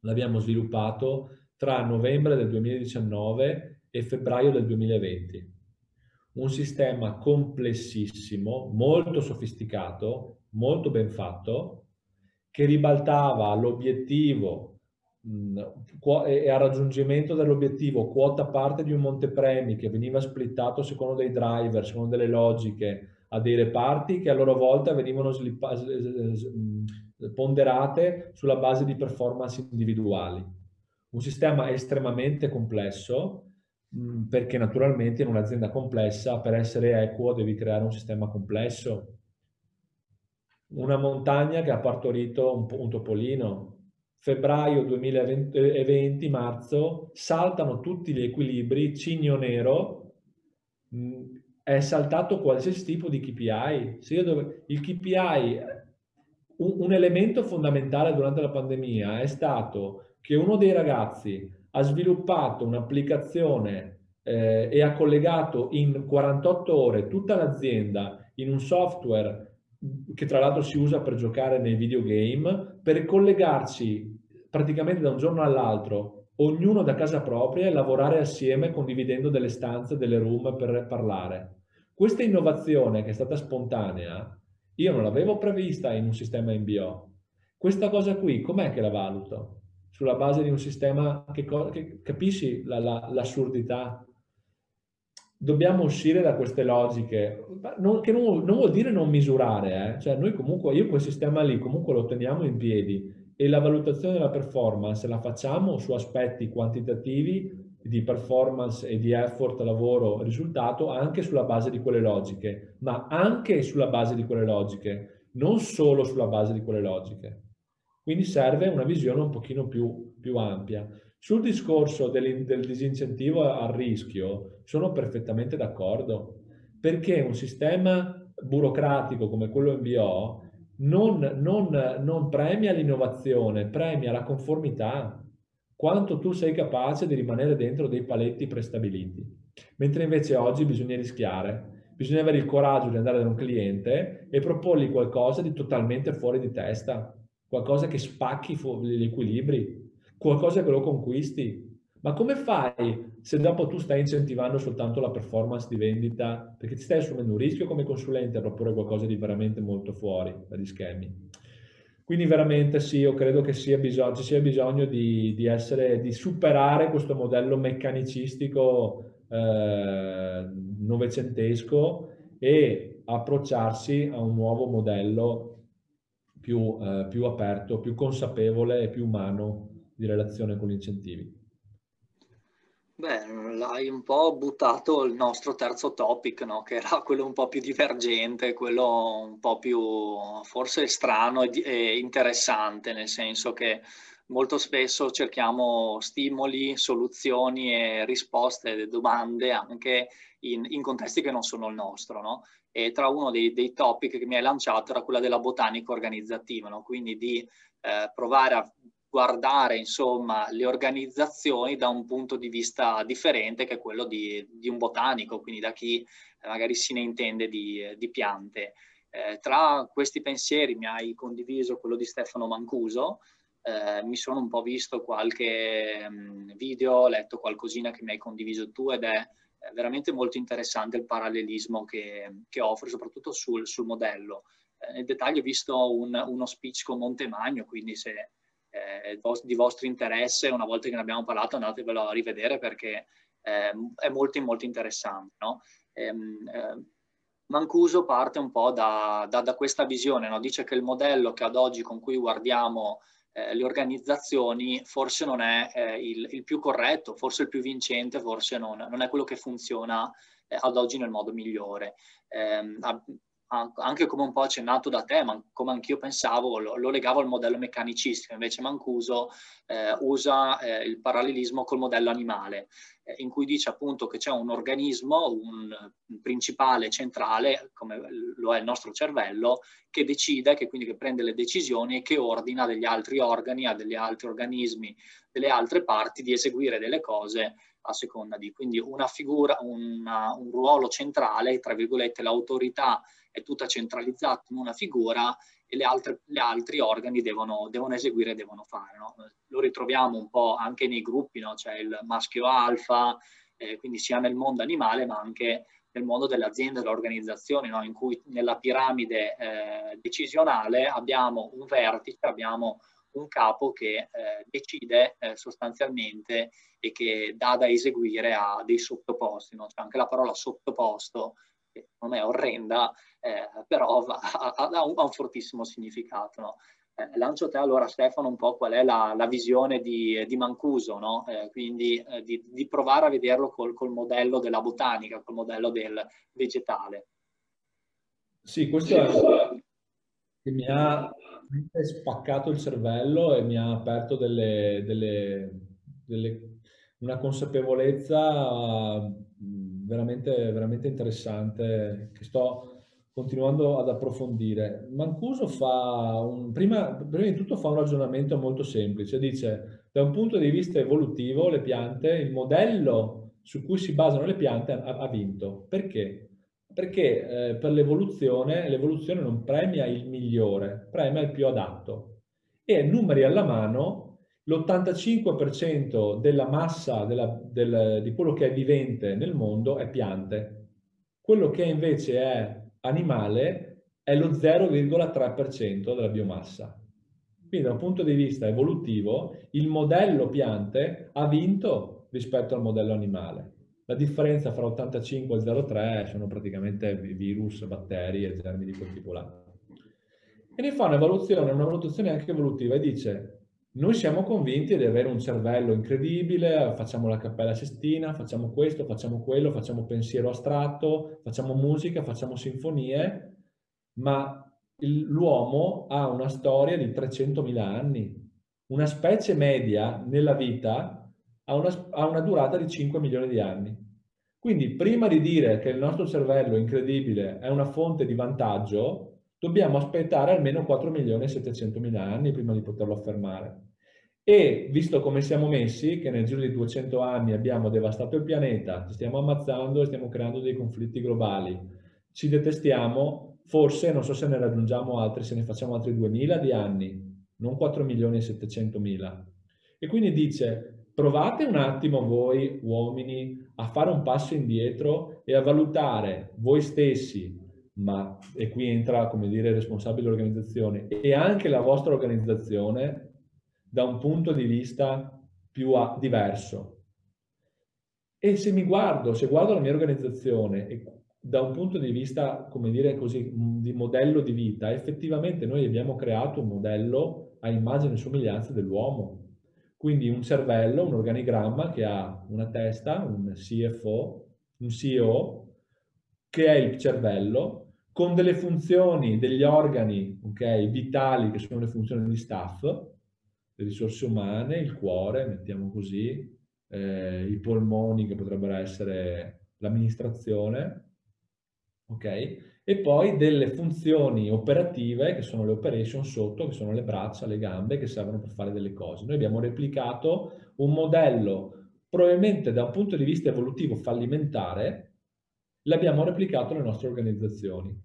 l'abbiamo sviluppato tra novembre del duemiladiciannove e febbraio del duemilaventi. Un sistema complessissimo, molto sofisticato, molto ben fatto, che ribaltava l'obiettivo e al raggiungimento dell'obiettivo quota parte di un montepremi che veniva splittato secondo dei driver, secondo delle logiche, a dei reparti che a loro volta venivano ponderate sulla base di performance individuali. Un sistema estremamente complesso, perché naturalmente in un'azienda complessa per essere equo devi creare un sistema complesso, una montagna che ha partorito un, un topolino. Febbraio duemilaventi, marzo, saltano tutti gli equilibri, cigno nero, è saltato qualsiasi tipo di K P I. Se io dove, il K P I, un, un elemento fondamentale durante la pandemia è stato che uno dei ragazzi ha sviluppato un'applicazione eh, e ha collegato in quarantotto ore tutta l'azienda in un software che tra l'altro si usa per giocare nei videogame, per collegarci praticamente da un giorno all'altro, ognuno da casa propria, e lavorare assieme condividendo delle stanze, delle room per parlare. Questa innovazione che è stata spontanea, io non l'avevo prevista in un sistema M B O. Questa cosa qui, com'è che la valuto? Sulla base di un sistema che, che capisci la, la, l'assurdità. Dobbiamo uscire da queste logiche, non, che non, non vuol dire non misurare, eh. Cioè noi comunque, io quel sistema lì comunque lo teniamo in piedi e la valutazione della performance la facciamo su aspetti quantitativi di performance e di effort, lavoro, risultato, anche sulla base di quelle logiche, ma anche sulla base di quelle logiche, non solo sulla base di quelle logiche. Quindi serve una visione un pochino più, più ampia. Sul discorso del, del disincentivo al rischio sono perfettamente d'accordo, perché un sistema burocratico come quello M B O non, non, non premia l'innovazione, premia la conformità, quanto tu sei capace di rimanere dentro dei paletti prestabiliti. Mentre invece oggi bisogna rischiare, bisogna avere il coraggio di andare da un cliente e proporgli qualcosa di totalmente fuori di testa, qualcosa che spacchi gli equilibri, qualcosa che lo conquisti. Ma come fai se dopo tu stai incentivando soltanto la performance di vendita, perché ti stai assumendo un rischio come consulente a proporre qualcosa di veramente molto fuori dagli schemi? Quindi veramente sì, io credo che sia bisogno, ci sia bisogno di, di, essere, di superare questo modello meccanicistico eh, novecentesco e approcciarsi a un nuovo modello più, eh, più aperto, più consapevole e più umano di relazione con gli incentivi. Beh, l'hai un po' buttato il nostro terzo topic, no? Che era quello un po' più divergente, quello un po' più forse strano e, e interessante, nel senso che molto spesso cerchiamo stimoli, soluzioni e risposte, domande anche in, in contesti che non sono il nostro, no? E tra uno dei, dei topic che mi hai lanciato era quella della botanica organizzativa, no? Quindi di eh, provare a guardare insomma le organizzazioni da un punto di vista differente che è quello di, di un botanico, quindi da chi magari se ne intende di, di piante. Eh, tra questi pensieri mi hai condiviso quello di Stefano Mancuso, eh, mi sono un po' visto qualche mh, video, ho letto qualcosina che mi hai condiviso tu ed è veramente molto interessante il parallelismo che, che offre, soprattutto sul, sul modello. Eh, nel dettaglio ho visto un, uno speech con Montemagno, quindi se Eh, di vostro interesse, una volta che ne abbiamo parlato andatevelo a rivedere perché eh, è molto molto interessante, no? eh, eh, Mancuso parte un po' da, da, da questa visione, no? Dice che il modello che ad oggi con cui guardiamo eh, le organizzazioni forse non è eh, il, il più corretto, forse il più vincente, forse non, non è quello che funziona eh, ad oggi nel modo migliore. eh, Anche come un po' accennato da te, ma come anch'io pensavo, lo, lo legavo al modello meccanicistico, invece Mancuso eh, usa eh, il parallelismo col modello animale, eh, in cui dice appunto che c'è un organismo, un, un principale centrale, come lo è il nostro cervello, che decide, che quindi che prende le decisioni e che ordina degli altri organi, a degli altri organismi, delle altre parti di eseguire delle cose a seconda di, quindi una figura, una, un ruolo centrale, tra virgolette l'autorità è tutta centralizzata in una figura e le altre, gli altri organi devono, devono eseguire, devono fare, no? Lo ritroviamo un po' anche nei gruppi, no? C'è il maschio alfa, eh, quindi sia nel mondo animale ma anche nel mondo dell'azienda e dell'organizzazione, no? In cui nella piramide eh, decisionale abbiamo un vertice, abbiamo un capo che eh, decide eh, sostanzialmente e che dà da eseguire a dei sottoposti, no? Cioè anche la parola sottoposto, che secondo me è orrenda, eh, però ha, ha, un, ha un fortissimo significato, no? Eh, lancio a te allora, Stefano, un po' qual è la, la visione di, di Mancuso, no? Eh, quindi eh, di, di provare a vederlo col, col modello della botanica, col modello del vegetale. Sì, questo è... che mi ha spaccato il cervello e mi ha aperto delle, delle, delle, una consapevolezza veramente, veramente interessante che sto continuando ad approfondire. Mancuso fa, un, prima, prima di tutto fa un ragionamento molto semplice, dice da un punto di vista evolutivo le piante, il modello su cui si basano le piante ha, ha vinto. Perché? Perché eh, per l'evoluzione, l'evoluzione non premia il migliore, premia il più adatto. E numeri alla mano, l'ottantacinque per cento della massa della, del, di quello che è vivente nel mondo è piante. Quello che invece è animale è lo zero virgola tre per cento della biomassa. Quindi da un punto di vista evolutivo, il modello piante ha vinto rispetto al modello animale. La differenza fra ottantacinque e zero virgola tre sono praticamente virus, batteri e germi di quel tipo là. E ne fa un'evoluzione, una valutazione anche evolutiva e dice noi siamo convinti di avere un cervello incredibile, facciamo la Cappella Sistina, facciamo questo, facciamo quello, facciamo pensiero astratto, facciamo musica, facciamo sinfonie, ma l'uomo ha una storia di trecentomila anni. Una specie media nella vita ha una, ha una durata di cinque milioni di anni. Quindi prima di dire che il nostro cervello incredibile è una fonte di vantaggio, dobbiamo aspettare almeno quattro milioni e settecentomila anni prima di poterlo affermare. E visto come siamo messi, che nel giro di duecento anni abbiamo devastato il pianeta, ci stiamo ammazzando e stiamo creando dei conflitti globali, ci detestiamo, forse non so se ne raggiungiamo altri, se ne facciamo altri duemila di anni, non quattro milioni e settecentomila. E quindi dice: provate un attimo voi uomini a fare un passo indietro e a valutare voi stessi, ma, e qui entra, come dire, il responsabile dell'organizzazione e anche la vostra organizzazione, da un punto di vista più a, diverso. E se mi guardo, se guardo la mia organizzazione e da un punto di vista, come dire così, di modello di vita, effettivamente noi abbiamo creato un modello a immagine e somiglianza dell'uomo. Quindi un cervello, un organigramma che ha una testa, un C F O, un C E O, che è il cervello, con delle funzioni, degli organi, okay, vitali, che sono le funzioni di staff, le risorse umane, il cuore, mettiamo così, eh, i polmoni, che potrebbero essere l'amministrazione, ok? E poi delle funzioni operative, che sono le operation sotto, che sono le braccia, le gambe, che servono per fare delle cose. Noi abbiamo replicato un modello, probabilmente da un punto di vista evolutivo fallimentare, l'abbiamo replicato alle nostre organizzazioni.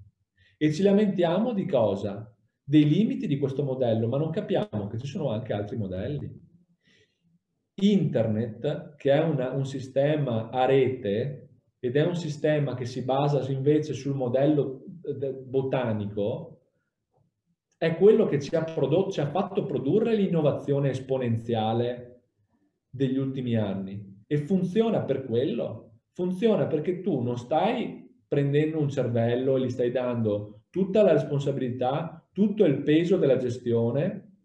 E ci lamentiamo di cosa? Dei limiti di questo modello, ma non capiamo che ci sono anche altri modelli. Internet, che è una, un sistema a rete, ed è un sistema che si basa invece sul modello botanico, è quello che ci ha, prodotto, ci ha fatto produrre l'innovazione esponenziale degli ultimi anni. E funziona per quello. Funziona perché tu non stai prendendo un cervello e gli stai dando tutta la responsabilità, tutto il peso della gestione,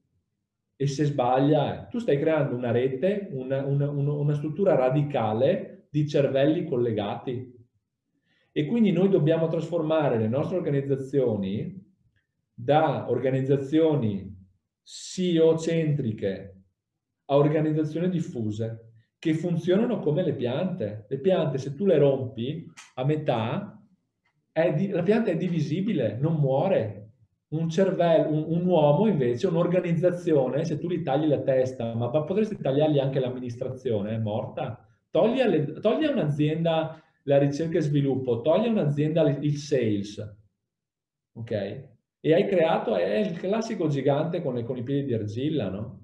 e se sbaglia, tu stai creando una rete, una, una, una struttura radicale di cervelli collegati. E quindi noi dobbiamo trasformare le nostre organizzazioni da organizzazioni C E O-centriche a organizzazioni diffuse, che funzionano come le piante. Le piante, se tu le rompi a metà, è di, la pianta è divisibile, non muore. Un cervello, un, un uomo invece, un'organizzazione, se tu gli tagli la testa, ma potresti tagliargli anche l'amministrazione, è morta. Togli un'azienda la ricerca e sviluppo, togli un'azienda il sales, ok? E hai creato, è il classico gigante con, le, con i piedi di argilla, no?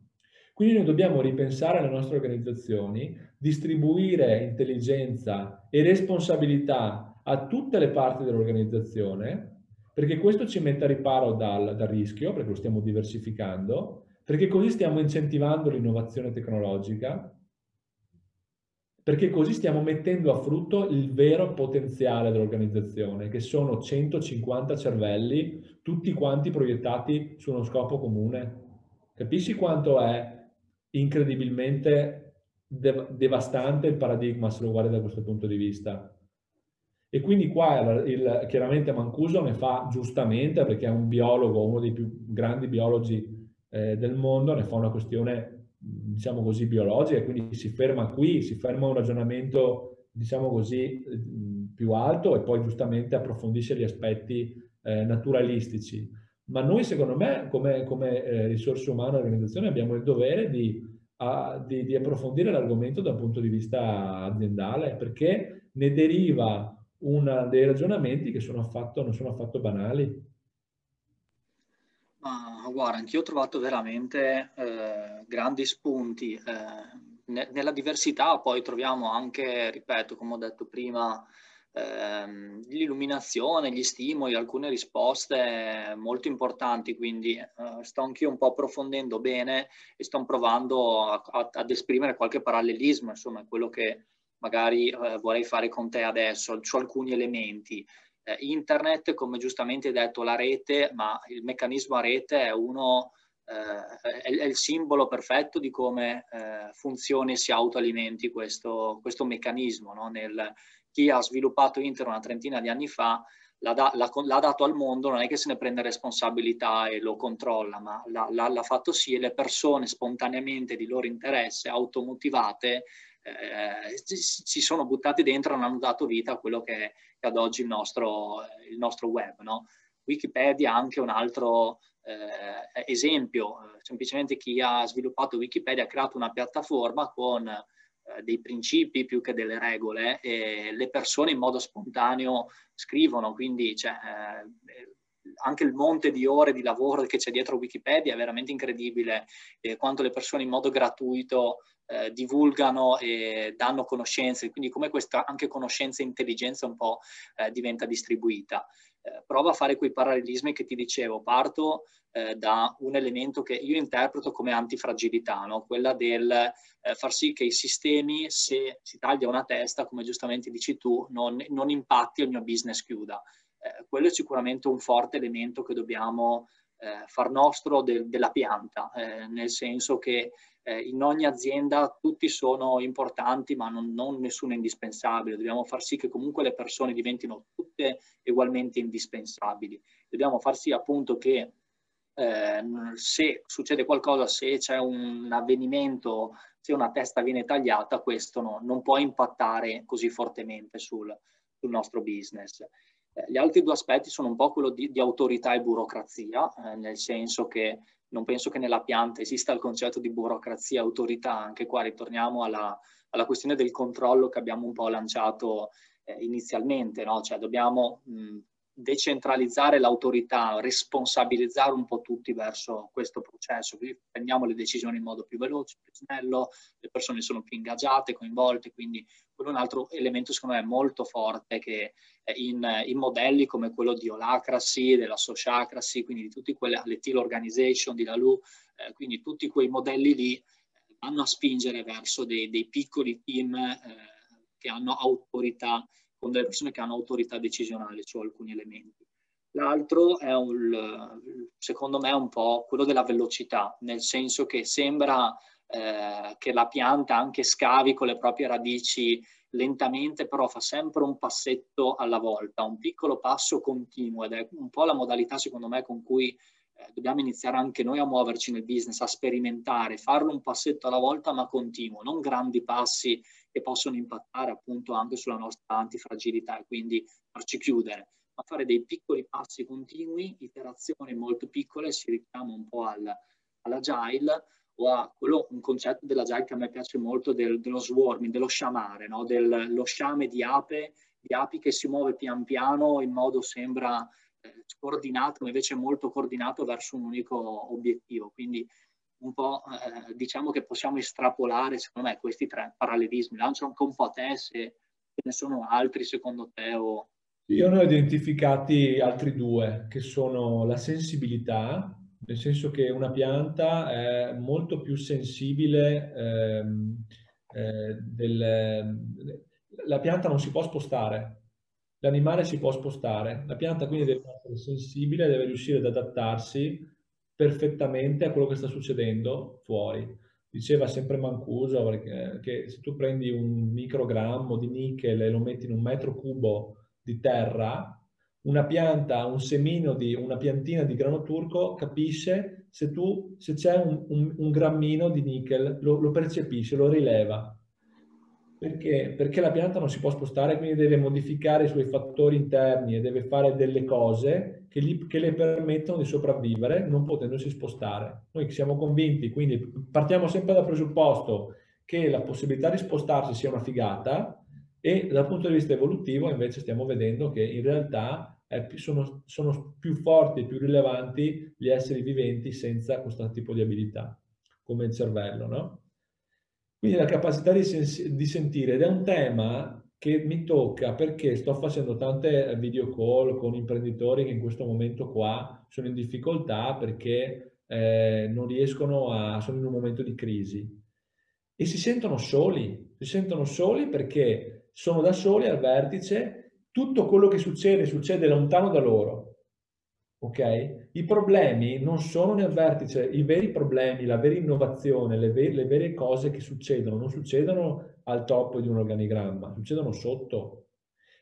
Quindi noi dobbiamo ripensare le nostre organizzazioni, distribuire intelligenza e responsabilità a tutte le parti dell'organizzazione, perché questo ci mette a riparo dal, dal rischio, perché lo stiamo diversificando, perché così stiamo incentivando l'innovazione tecnologica, perché così stiamo mettendo a frutto il vero potenziale dell'organizzazione, che sono centocinquanta cervelli, tutti quanti proiettati su uno scopo comune. Capisci quanto è incredibilmente dev- devastante il paradigma, se lo guardi da questo punto di vista? E quindi qua il, il, chiaramente Mancuso ne fa giustamente, perché è un biologo, uno dei più grandi biologi eh, del mondo, ne fa una questione, diciamo così, biologica, quindi si ferma qui, si ferma un ragionamento, diciamo così, più alto, e poi giustamente approfondisce gli aspetti eh, naturalistici. Ma noi, secondo me, come, come eh, risorse umane e organizzazione, abbiamo il dovere di, a, di, di approfondire l'argomento dal punto di vista aziendale, perché ne deriva una, dei ragionamenti che sono affatto, non sono affatto banali. Ma guarda, anch'io ho trovato veramente eh, grandi spunti. Eh, ne, nella diversità poi troviamo anche, ripeto, come ho detto prima, ehm, l'illuminazione, gli stimoli, alcune risposte molto importanti, quindi eh, sto anch'io un po' approfondendo bene e sto provando a, a, ad esprimere qualche parallelismo, insomma, quello che magari eh, vorrei fare con te adesso, su alcuni elementi. Internet, come giustamente detto, la rete, ma il meccanismo a rete è uno, eh, è, è il simbolo perfetto di come eh, funzioni e si autoalimenti questo, questo meccanismo, no? Nel, chi ha sviluppato internet una trentina di anni fa l'ha da, dato al mondo, non è che se ne prende responsabilità e lo controlla, ma l'ha fatto sì, e le persone spontaneamente di loro interesse, automotivate, eh, si sono buttate dentro e non hanno dato vita a quello che è, che ad oggi il nostro, il nostro web, no? Wikipedia è anche un altro eh, esempio, semplicemente chi ha sviluppato Wikipedia ha creato una piattaforma con eh, dei principi più che delle regole, e le persone in modo spontaneo scrivono, quindi cioè, eh, anche il monte di ore di lavoro che c'è dietro Wikipedia è veramente incredibile, eh, quanto le persone in modo gratuito eh, divulgano e danno conoscenze, quindi come questa anche conoscenza e intelligenza un po' eh, diventa distribuita. Eh, prova a fare quei parallelismi che ti dicevo, parto eh, da un elemento che io interpreto come antifragilità, no? Quella del eh, far sì che i sistemi, se si taglia una testa, come giustamente dici tu, non, non impatti o il mio business chiuda. Eh, quello è sicuramente un forte elemento che dobbiamo eh, far nostro de, della pianta, eh, nel senso che eh, in ogni azienda tutti sono importanti, ma non, non nessuno è indispensabile. Dobbiamo far sì che comunque le persone diventino tutte ugualmente indispensabili. Dobbiamo far sì appunto che eh, se succede qualcosa, se c'è un avvenimento, se una testa viene tagliata, questo no, non può impattare così fortemente sul, sul nostro business. Gli altri due aspetti sono un po' quello di, di autorità e burocrazia, eh, nel senso che non penso che nella pianta esista il concetto di burocrazia e autorità. Anche qua ritorniamo alla, alla questione del controllo che abbiamo un po' lanciato eh, inizialmente, no? Cioè dobbiamo mh, decentralizzare l'autorità, responsabilizzare un po' tutti verso questo processo, quindi prendiamo le decisioni in modo più veloce, più snello, le persone sono più ingaggiate, coinvolte, quindi quello è un altro elemento secondo me molto forte che in, in modelli come quello di Holacracy, della Sociacracy, quindi di tutte quelle, le Teal Organization, di Lalu, eh, quindi tutti quei modelli lì vanno a spingere verso dei, dei piccoli team eh, che hanno autorità, con delle persone che hanno autorità decisionale su alcuni elementi. L'altro è, un, secondo me, è un po' quello della velocità, nel senso che sembra eh, che la pianta anche scavi con le proprie radici lentamente, però fa sempre un passetto alla volta, un piccolo passo continuo, ed è un po' la modalità, secondo me, con cui eh, dobbiamo iniziare anche noi a muoverci nel business, a sperimentare, farlo un passetto alla volta ma continuo, non grandi passi che possono impattare appunto anche sulla nostra antifragilità e quindi farci chiudere, ma fare dei piccoli passi continui, iterazioni molto piccole. Si richiama un po' al, all'agile, o a quello, un concetto dell'agile che a me piace molto, del, dello swarming, dello sciamare, no? Dello sciame di ape, di api che si muove pian piano in modo sembra eh, scoordinato, ma invece molto coordinato verso un unico obiettivo. Quindi un po' eh, diciamo che possiamo estrapolare, secondo me, questi tre parallelismi. Lancio anche un po' a te se ce ne sono altri secondo te o... Io ne ho identificati altri due, che sono la sensibilità, nel senso che una pianta è molto più sensibile ehm, eh, del... La pianta non si può spostare, l'animale si può spostare, la pianta quindi deve essere sensibile, deve riuscire ad adattarsi perfettamente a quello che sta succedendo fuori. Diceva sempre Mancuso perché, che se tu prendi un microgrammo di nichel e lo metti in un metro cubo di terra, una pianta, un semino di una piantina di grano turco capisce se tu se c'è un, un, un grammino di nichel, lo, lo percepisce, lo rileva. Perché? Perché la pianta non si può spostare, quindi deve modificare i suoi fattori interni e deve fare delle cose che, gli, che le permettono di sopravvivere non potendosi spostare. Noi siamo convinti, quindi partiamo sempre dal presupposto che la possibilità di spostarsi sia una figata, e dal punto di vista evolutivo invece stiamo vedendo che in realtà è, sono, sono più forti e più rilevanti gli esseri viventi senza questo tipo di abilità, come il cervello, no? Quindi la capacità di, di sentire, ed è un tema che mi tocca perché sto facendo tante video call con imprenditori che in questo momento qua sono in difficoltà perché eh, non riescono a, sono in un momento di crisi e si sentono soli, si sentono soli perché sono da soli al vertice, tutto quello che succede succede lontano da loro, ok? I problemi non sono nel vertice, i veri problemi, la vera innovazione, le, ver le vere cose che succedono, non succedono al top di un organigramma, succedono sotto.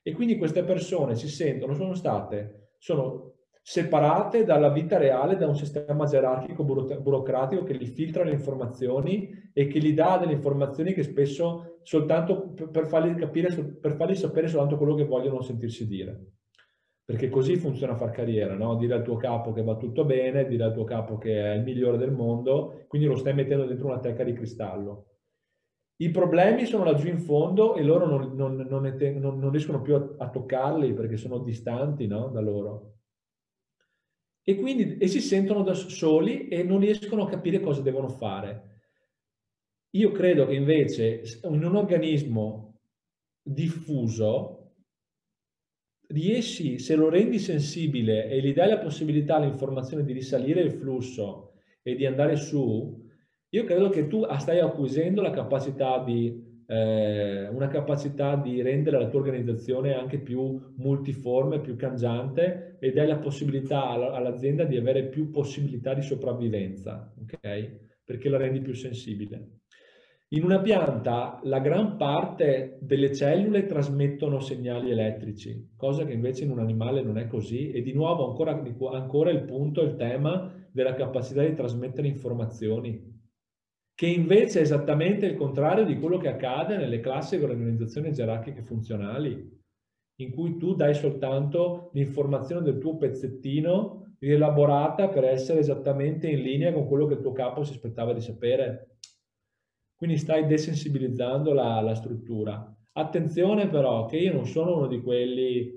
E quindi queste persone si sentono, sono state, sono separate dalla vita reale da un sistema gerarchico buro- burocratico che gli filtra le informazioni e che gli dà delle informazioni che spesso soltanto per fargli capire, per fargli sapere soltanto quello che vogliono sentirsi dire. Perché così funziona far carriera, no? Dire al tuo capo che va tutto bene, dire al tuo capo che è il migliore del mondo, quindi lo stai mettendo dentro una teca di cristallo. I problemi sono laggiù in fondo e loro non, non, non, non, non riescono più a, a toccarli perché sono distanti, no? Da loro. E quindi e si sentono da soli e non riescono a capire cosa devono fare. Io credo che invece in un organismo diffuso riesci, se lo rendi sensibile e gli dai la possibilità all'informazione di risalire il flusso e di andare su, io credo che tu stai acquisendo la capacità di, eh, una capacità di rendere la tua organizzazione anche più multiforme, più cangiante, e dai la possibilità all'azienda di avere più possibilità di sopravvivenza, ok? Perché la rendi più sensibile. In una pianta la gran parte delle cellule trasmettono segnali elettrici, cosa che invece in un animale non è così, e di nuovo ancora, ancora il punto, il tema della capacità di trasmettere informazioni, che invece è esattamente il contrario di quello che accade nelle classiche organizzazioni gerarchiche funzionali, in cui tu dai soltanto l'informazione del tuo pezzettino rielaborata per essere esattamente in linea con quello che il tuo capo si aspettava di sapere. Quindi stai desensibilizzando la, la struttura. Attenzione però, che io non sono uno di quelli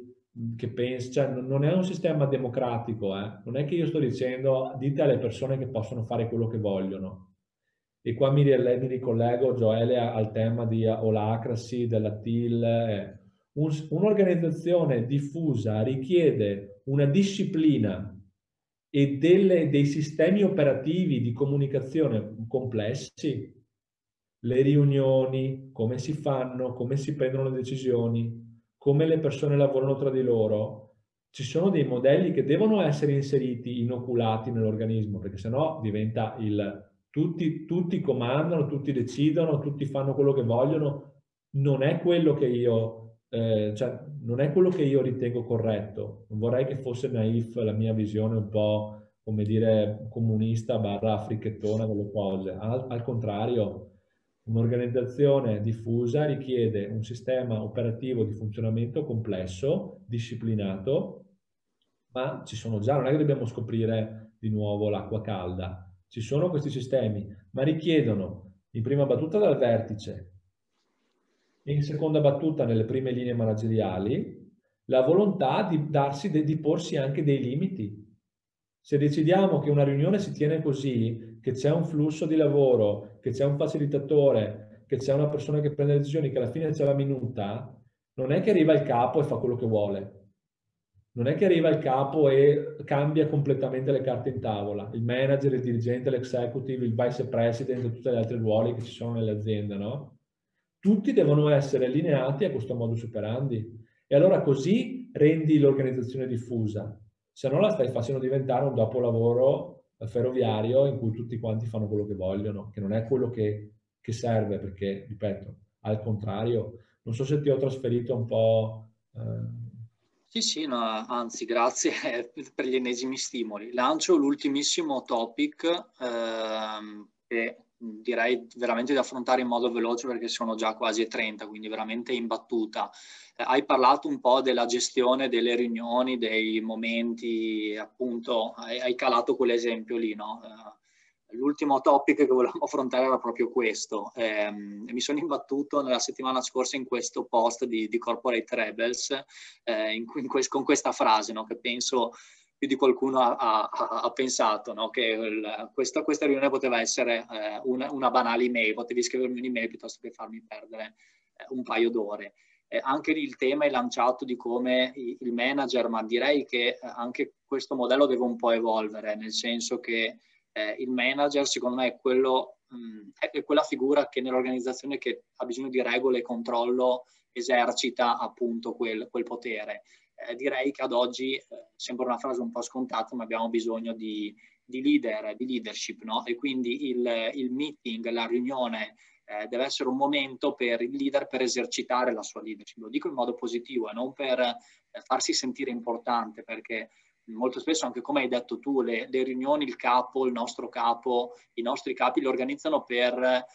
che pensa, cioè non è un sistema democratico, eh? Non è che io sto dicendo dite alle persone che possono fare quello che vogliono. E qua mi, mi ricollego, Gioele, al tema di Holacracy, della T I L. Eh. Un, un'organizzazione diffusa richiede una disciplina e delle, dei sistemi operativi di comunicazione complessi. Le riunioni, come si fanno, come si prendono le decisioni, come le persone lavorano tra di loro. Ci sono dei modelli che devono essere inseriti, inoculati nell'organismo, perché sennò diventa il tutti, tutti comandano, tutti decidono, tutti fanno quello che vogliono. Non è quello che io, eh, cioè, non è quello che io ritengo corretto. Non vorrei che fosse naif la mia visione un po', come dire, comunista barra fricchettona con le cose. Al, al contrario. Un'organizzazione diffusa richiede un sistema operativo di funzionamento complesso, disciplinato, ma ci sono già, non è che dobbiamo scoprire di nuovo l'acqua calda. Ci sono questi sistemi, ma richiedono in prima battuta dal vertice, in seconda battuta nelle prime linee manageriali, la volontà di darsi, di porsi anche dei limiti. Se decidiamo che una riunione si tiene così, che c'è un flusso di lavoro, che c'è un facilitatore, che c'è una persona che prende le decisioni, che alla fine c'è la minuta, non è che arriva il capo e fa quello che vuole. Non è che arriva il capo e cambia completamente le carte in tavola. Il manager, il dirigente, l'executive, il vice president e tutti gli altri ruoli che ci sono nelle aziende, no? Tutti devono essere allineati a questo modus operandi. E allora così rendi l'organizzazione diffusa. Se no la stai facendo diventare un dopolavoro ferroviario in cui tutti quanti fanno quello che vogliono, che non è quello che, che serve, perché, ripeto, al contrario. Non so se ti ho trasferito un po'... Eh... Sì, sì, no, anzi, grazie per gli ennesimi stimoli. Lancio l'ultimissimo topic ehm, che direi veramente da affrontare in modo veloce perché sono già quasi trenta, quindi veramente in battuta. Eh, hai parlato un po' della gestione delle riunioni, dei momenti, appunto, hai, hai calato quell'esempio lì, no? Eh, l'ultimo topic che volevamo affrontare era proprio questo. Eh, mi sono imbattuto nella settimana scorsa in questo post di, di Corporate Rebels eh, in, in quest, con questa frase, no? Che penso... più di qualcuno ha, ha, ha pensato, no? Che il, questa, questa riunione poteva essere eh, una, una banale email, potevi scrivermi un'email piuttosto che farmi perdere eh, un paio d'ore. Eh, anche il tema è lanciato di come il manager, ma direi che anche questo modello deve un po' evolvere, nel senso che eh, il manager secondo me è, quello, mh, è quella figura che nell'organizzazione che ha bisogno di regole e controllo esercita appunto quel, quel potere. Eh, direi che ad oggi eh, sembra una frase un po' scontata, ma abbiamo bisogno di, di leader, di leadership, no? E quindi il, il meeting, la riunione eh, deve essere un momento per il leader per esercitare la sua leadership. Lo dico in modo positivo e non per eh, farsi sentire importante, perché molto spesso, anche come hai detto tu, le, le riunioni, il capo, il nostro capo, i nostri capi le organizzano per eh,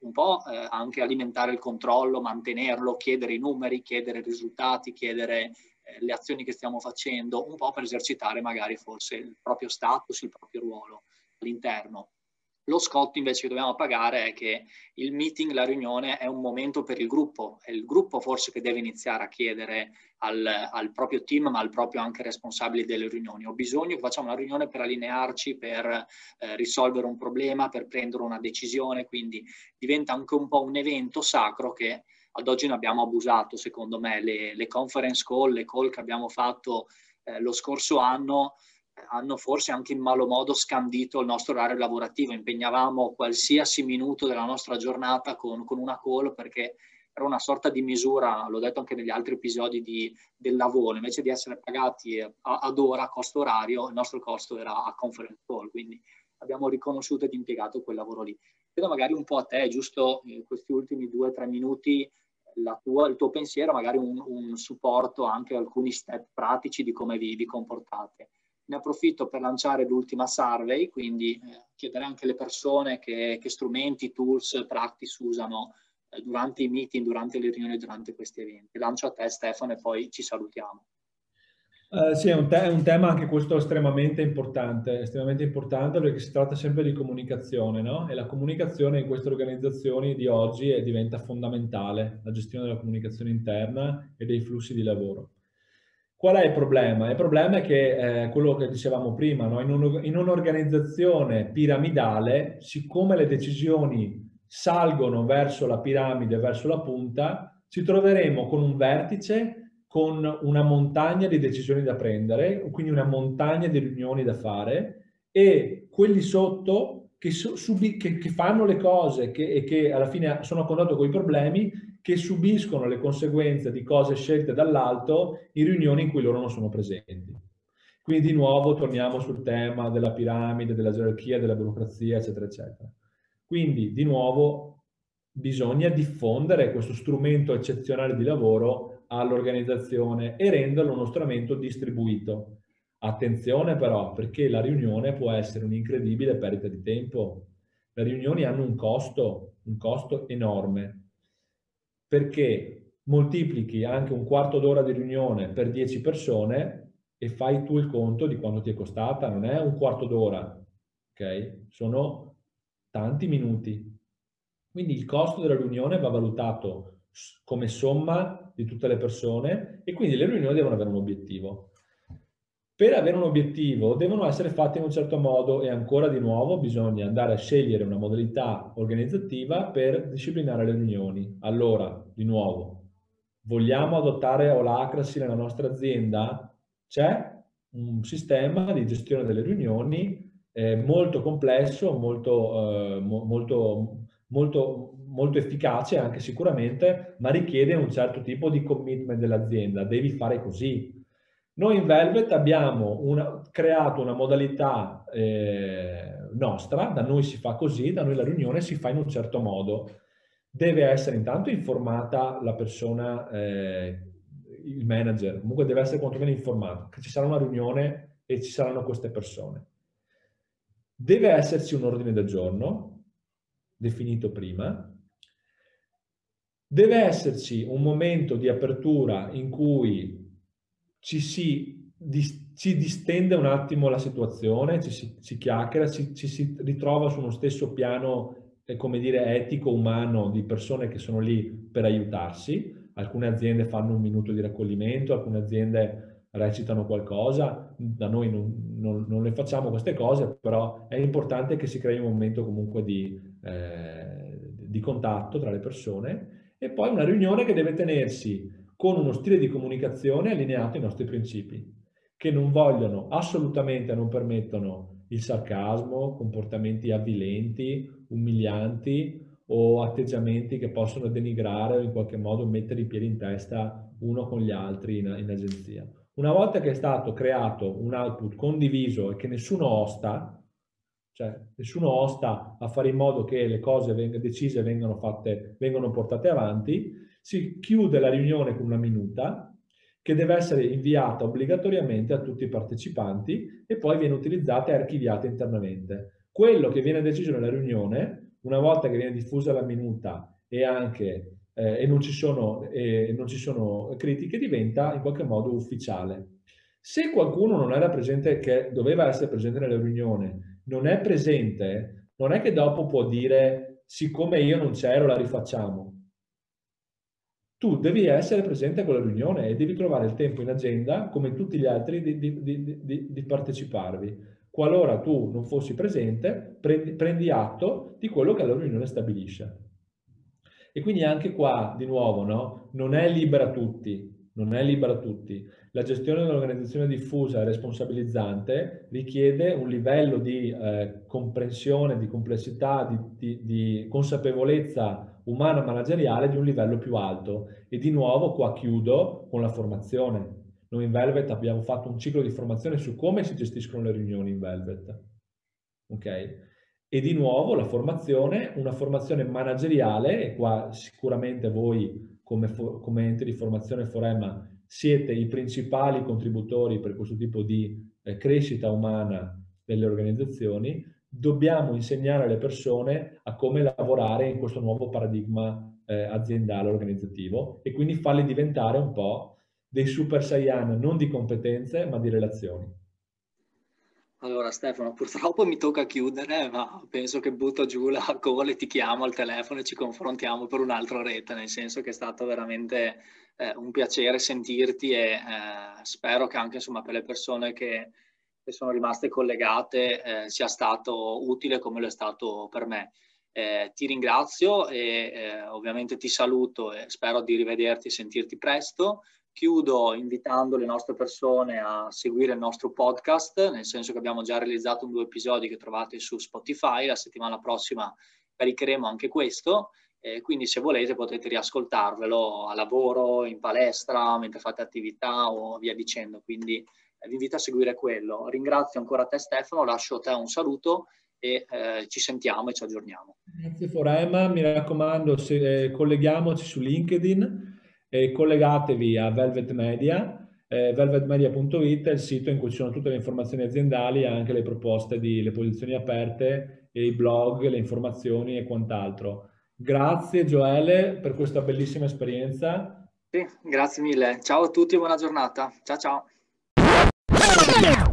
un po' eh, anche alimentare il controllo, mantenerlo, chiedere i numeri, chiedere i risultati, chiedere eh, le azioni che stiamo facendo, un po' per esercitare magari forse il proprio status, il proprio ruolo all'interno. Lo scotto invece che dobbiamo pagare è che il meeting, la riunione, è un momento per il gruppo, è il gruppo forse che deve iniziare a chiedere al, al proprio team, ma al proprio anche responsabile delle riunioni: ho bisogno che facciamo una riunione per allinearci, per eh, risolvere un problema, per prendere una decisione. Quindi diventa anche un po' un evento sacro che ad oggi ne abbiamo abusato, secondo me. Le, le conference call, le call che abbiamo fatto eh, lo scorso anno, hanno forse anche in malo modo scandito il nostro orario lavorativo. Impegnavamo qualsiasi minuto della nostra giornata con, con una call, perché era una sorta di misura, l'ho detto anche negli altri episodi, di, del lavoro. Invece di essere pagati a, ad ora, a costo orario, il nostro costo era a conference call, quindi abbiamo riconosciuto ed impiegato quel lavoro lì. Chiedo magari un po' a te, giusto in questi ultimi due o tre minuti, La tua, il tuo pensiero, magari un, un supporto, anche alcuni step pratici di come vi, vi comportate. Ne approfitto per lanciare l'ultima survey, quindi eh, chiedere anche alle persone che, che strumenti, tools, practice usano eh, durante i meeting, durante le riunioni, durante questi eventi. Lancio a te, Stefano, e poi ci salutiamo. Uh, sì, è un, te- è un tema anche questo estremamente importante, estremamente importante, perché si tratta sempre di comunicazione, no? E la comunicazione in queste organizzazioni di oggi è, diventa fondamentale, la gestione della comunicazione interna e dei flussi di lavoro. Qual è il problema? Il problema è che eh, quello che dicevamo prima, no? in, un, in un'organizzazione piramidale, siccome le decisioni salgono verso la piramide, verso la punta, ci troveremo con un vertice, con una montagna di decisioni da prendere, quindi una montagna di riunioni da fare, e quelli sotto che, subi, che, che fanno le cose che, e che alla fine sono a contatto con i problemi, che subiscono le conseguenze di cose scelte dall'alto in riunioni in cui loro non sono presenti. Quindi di nuovo torniamo sul tema della piramide, della gerarchia, della burocrazia, eccetera, eccetera. Quindi di nuovo bisogna diffondere questo strumento eccezionale di lavoro all'organizzazione e renderlo uno strumento distribuito. Attenzione però, perché la riunione può essere un'incredibile perdita di tempo. Le riunioni hanno un costo, un costo enorme, perché moltiplichi anche un quarto d'ora di riunione per dieci persone e fai tu il conto di quanto ti è costata. Non è un quarto d'ora, ok? Sono tanti minuti. Quindi il costo della riunione va valutato come somma di tutte le persone, e quindi le riunioni devono avere un obiettivo. Per avere un obiettivo devono essere fatte in un certo modo, e ancora di nuovo bisogna andare a scegliere una modalità organizzativa per disciplinare le riunioni. Allora, di nuovo, vogliamo adottare Holacracy nella nostra azienda? C'è un sistema di gestione delle riunioni eh, molto complesso, molto, eh, mo- molto, molto, molto efficace anche sicuramente, ma richiede un certo tipo di commitment dell'azienda. Devi fare così. Noi in Velvet abbiamo una, creato una modalità eh, nostra, da noi si fa così, da noi la riunione si fa in un certo modo. Deve essere intanto informata la persona, eh, il manager, comunque deve essere quantomeno informato che ci sarà una riunione e ci saranno queste persone. Deve esserci un ordine del giorno, definito prima. Deve esserci un momento di apertura in cui Ci si di, ci distende un attimo la situazione, ci si, si chiacchiera, ci, ci si ritrova su uno stesso piano, eh, come dire, etico, umano, di persone che sono lì per aiutarsi. Alcune aziende fanno un minuto di raccoglimento, alcune aziende recitano qualcosa, da noi non, non, non le facciamo queste cose, però è importante che si crei un momento comunque di, eh, di contatto tra le persone. E poi una riunione che deve tenersi con uno stile di comunicazione allineato ai nostri principi, che non vogliono, assolutamente non permettono il sarcasmo, comportamenti avvilenti, umilianti o atteggiamenti che possono denigrare o in qualche modo mettere i piedi in testa uno con gli altri in, in agenzia. Una volta che è stato creato un output condiviso e che nessuno osta, Cioè, nessuno osta a fare in modo che le cose veng- decise vengano fatte, vengano portate avanti. Si chiude la riunione con una minuta che deve essere inviata obbligatoriamente a tutti i partecipanti e poi viene utilizzata e archiviata internamente. Quello che viene deciso nella riunione, una volta che viene diffusa la minuta e anche eh, e non ci sono, eh, non ci sono critiche, diventa in qualche modo ufficiale. Se qualcuno non era presente, che doveva essere presente nella riunione, non è presente, non è che dopo può dire siccome io non c'ero la rifacciamo. Tu devi essere presente a quella riunione e devi trovare il tempo in agenda, come tutti gli altri, di, di, di, di, di parteciparvi. Qualora tu non fossi presente, prendi, prendi atto di quello che la riunione stabilisce. E quindi anche qua, di nuovo, no? Non è libera a tutti, non è libera a tutti. La gestione dell'organizzazione diffusa e responsabilizzante richiede un livello di eh, comprensione, di complessità, di, di, di consapevolezza umana manageriale di un livello più alto. E di nuovo qua chiudo con la formazione. Noi in Velvet abbiamo fatto un ciclo di formazione su come si gestiscono le riunioni in Velvet, ok? E di nuovo la formazione, una formazione manageriale, e qua sicuramente voi come, come ente di formazione Forema siete i principali contributori per questo tipo di eh, crescita umana delle organizzazioni. Dobbiamo insegnare alle persone a come lavorare in questo nuovo paradigma eh, aziendale organizzativo e quindi farli diventare un po' dei Super Saiyan, non di competenze ma di relazioni. Allora Stefano, purtroppo mi tocca chiudere, ma penso che butto giù la call e ti chiamo al telefono e ci confrontiamo per un'altra oretta, nel senso che è stato veramente eh, un piacere sentirti e eh, spero che anche, insomma, per le persone che che sono rimaste collegate eh, sia stato utile come lo è stato per me. Eh, ti ringrazio e eh, ovviamente ti saluto e spero di rivederti e sentirti presto. Chiudo invitando le nostre persone a seguire il nostro podcast, nel senso che abbiamo già realizzato un due episodi che trovate su Spotify. La settimana prossima caricheremo anche questo, eh, quindi se volete potete riascoltarvelo a lavoro, in palestra, mentre fate attività o via dicendo, quindi vi invito a seguire quello. Ringrazio ancora te Stefano, lascio a te un saluto e eh, ci sentiamo e ci aggiorniamo. Grazie Forema, mi raccomando, se, eh, colleghiamoci su LinkedIn e collegatevi a Velvet Media, eh, velvet media punto it è il sito in cui ci sono tutte le informazioni aziendali, anche le proposte di le posizioni aperte, e i blog, le informazioni e quant'altro. Grazie Gioele per questa bellissima esperienza. Sì, grazie mille, ciao a tutti e buona giornata, ciao ciao. Yeah.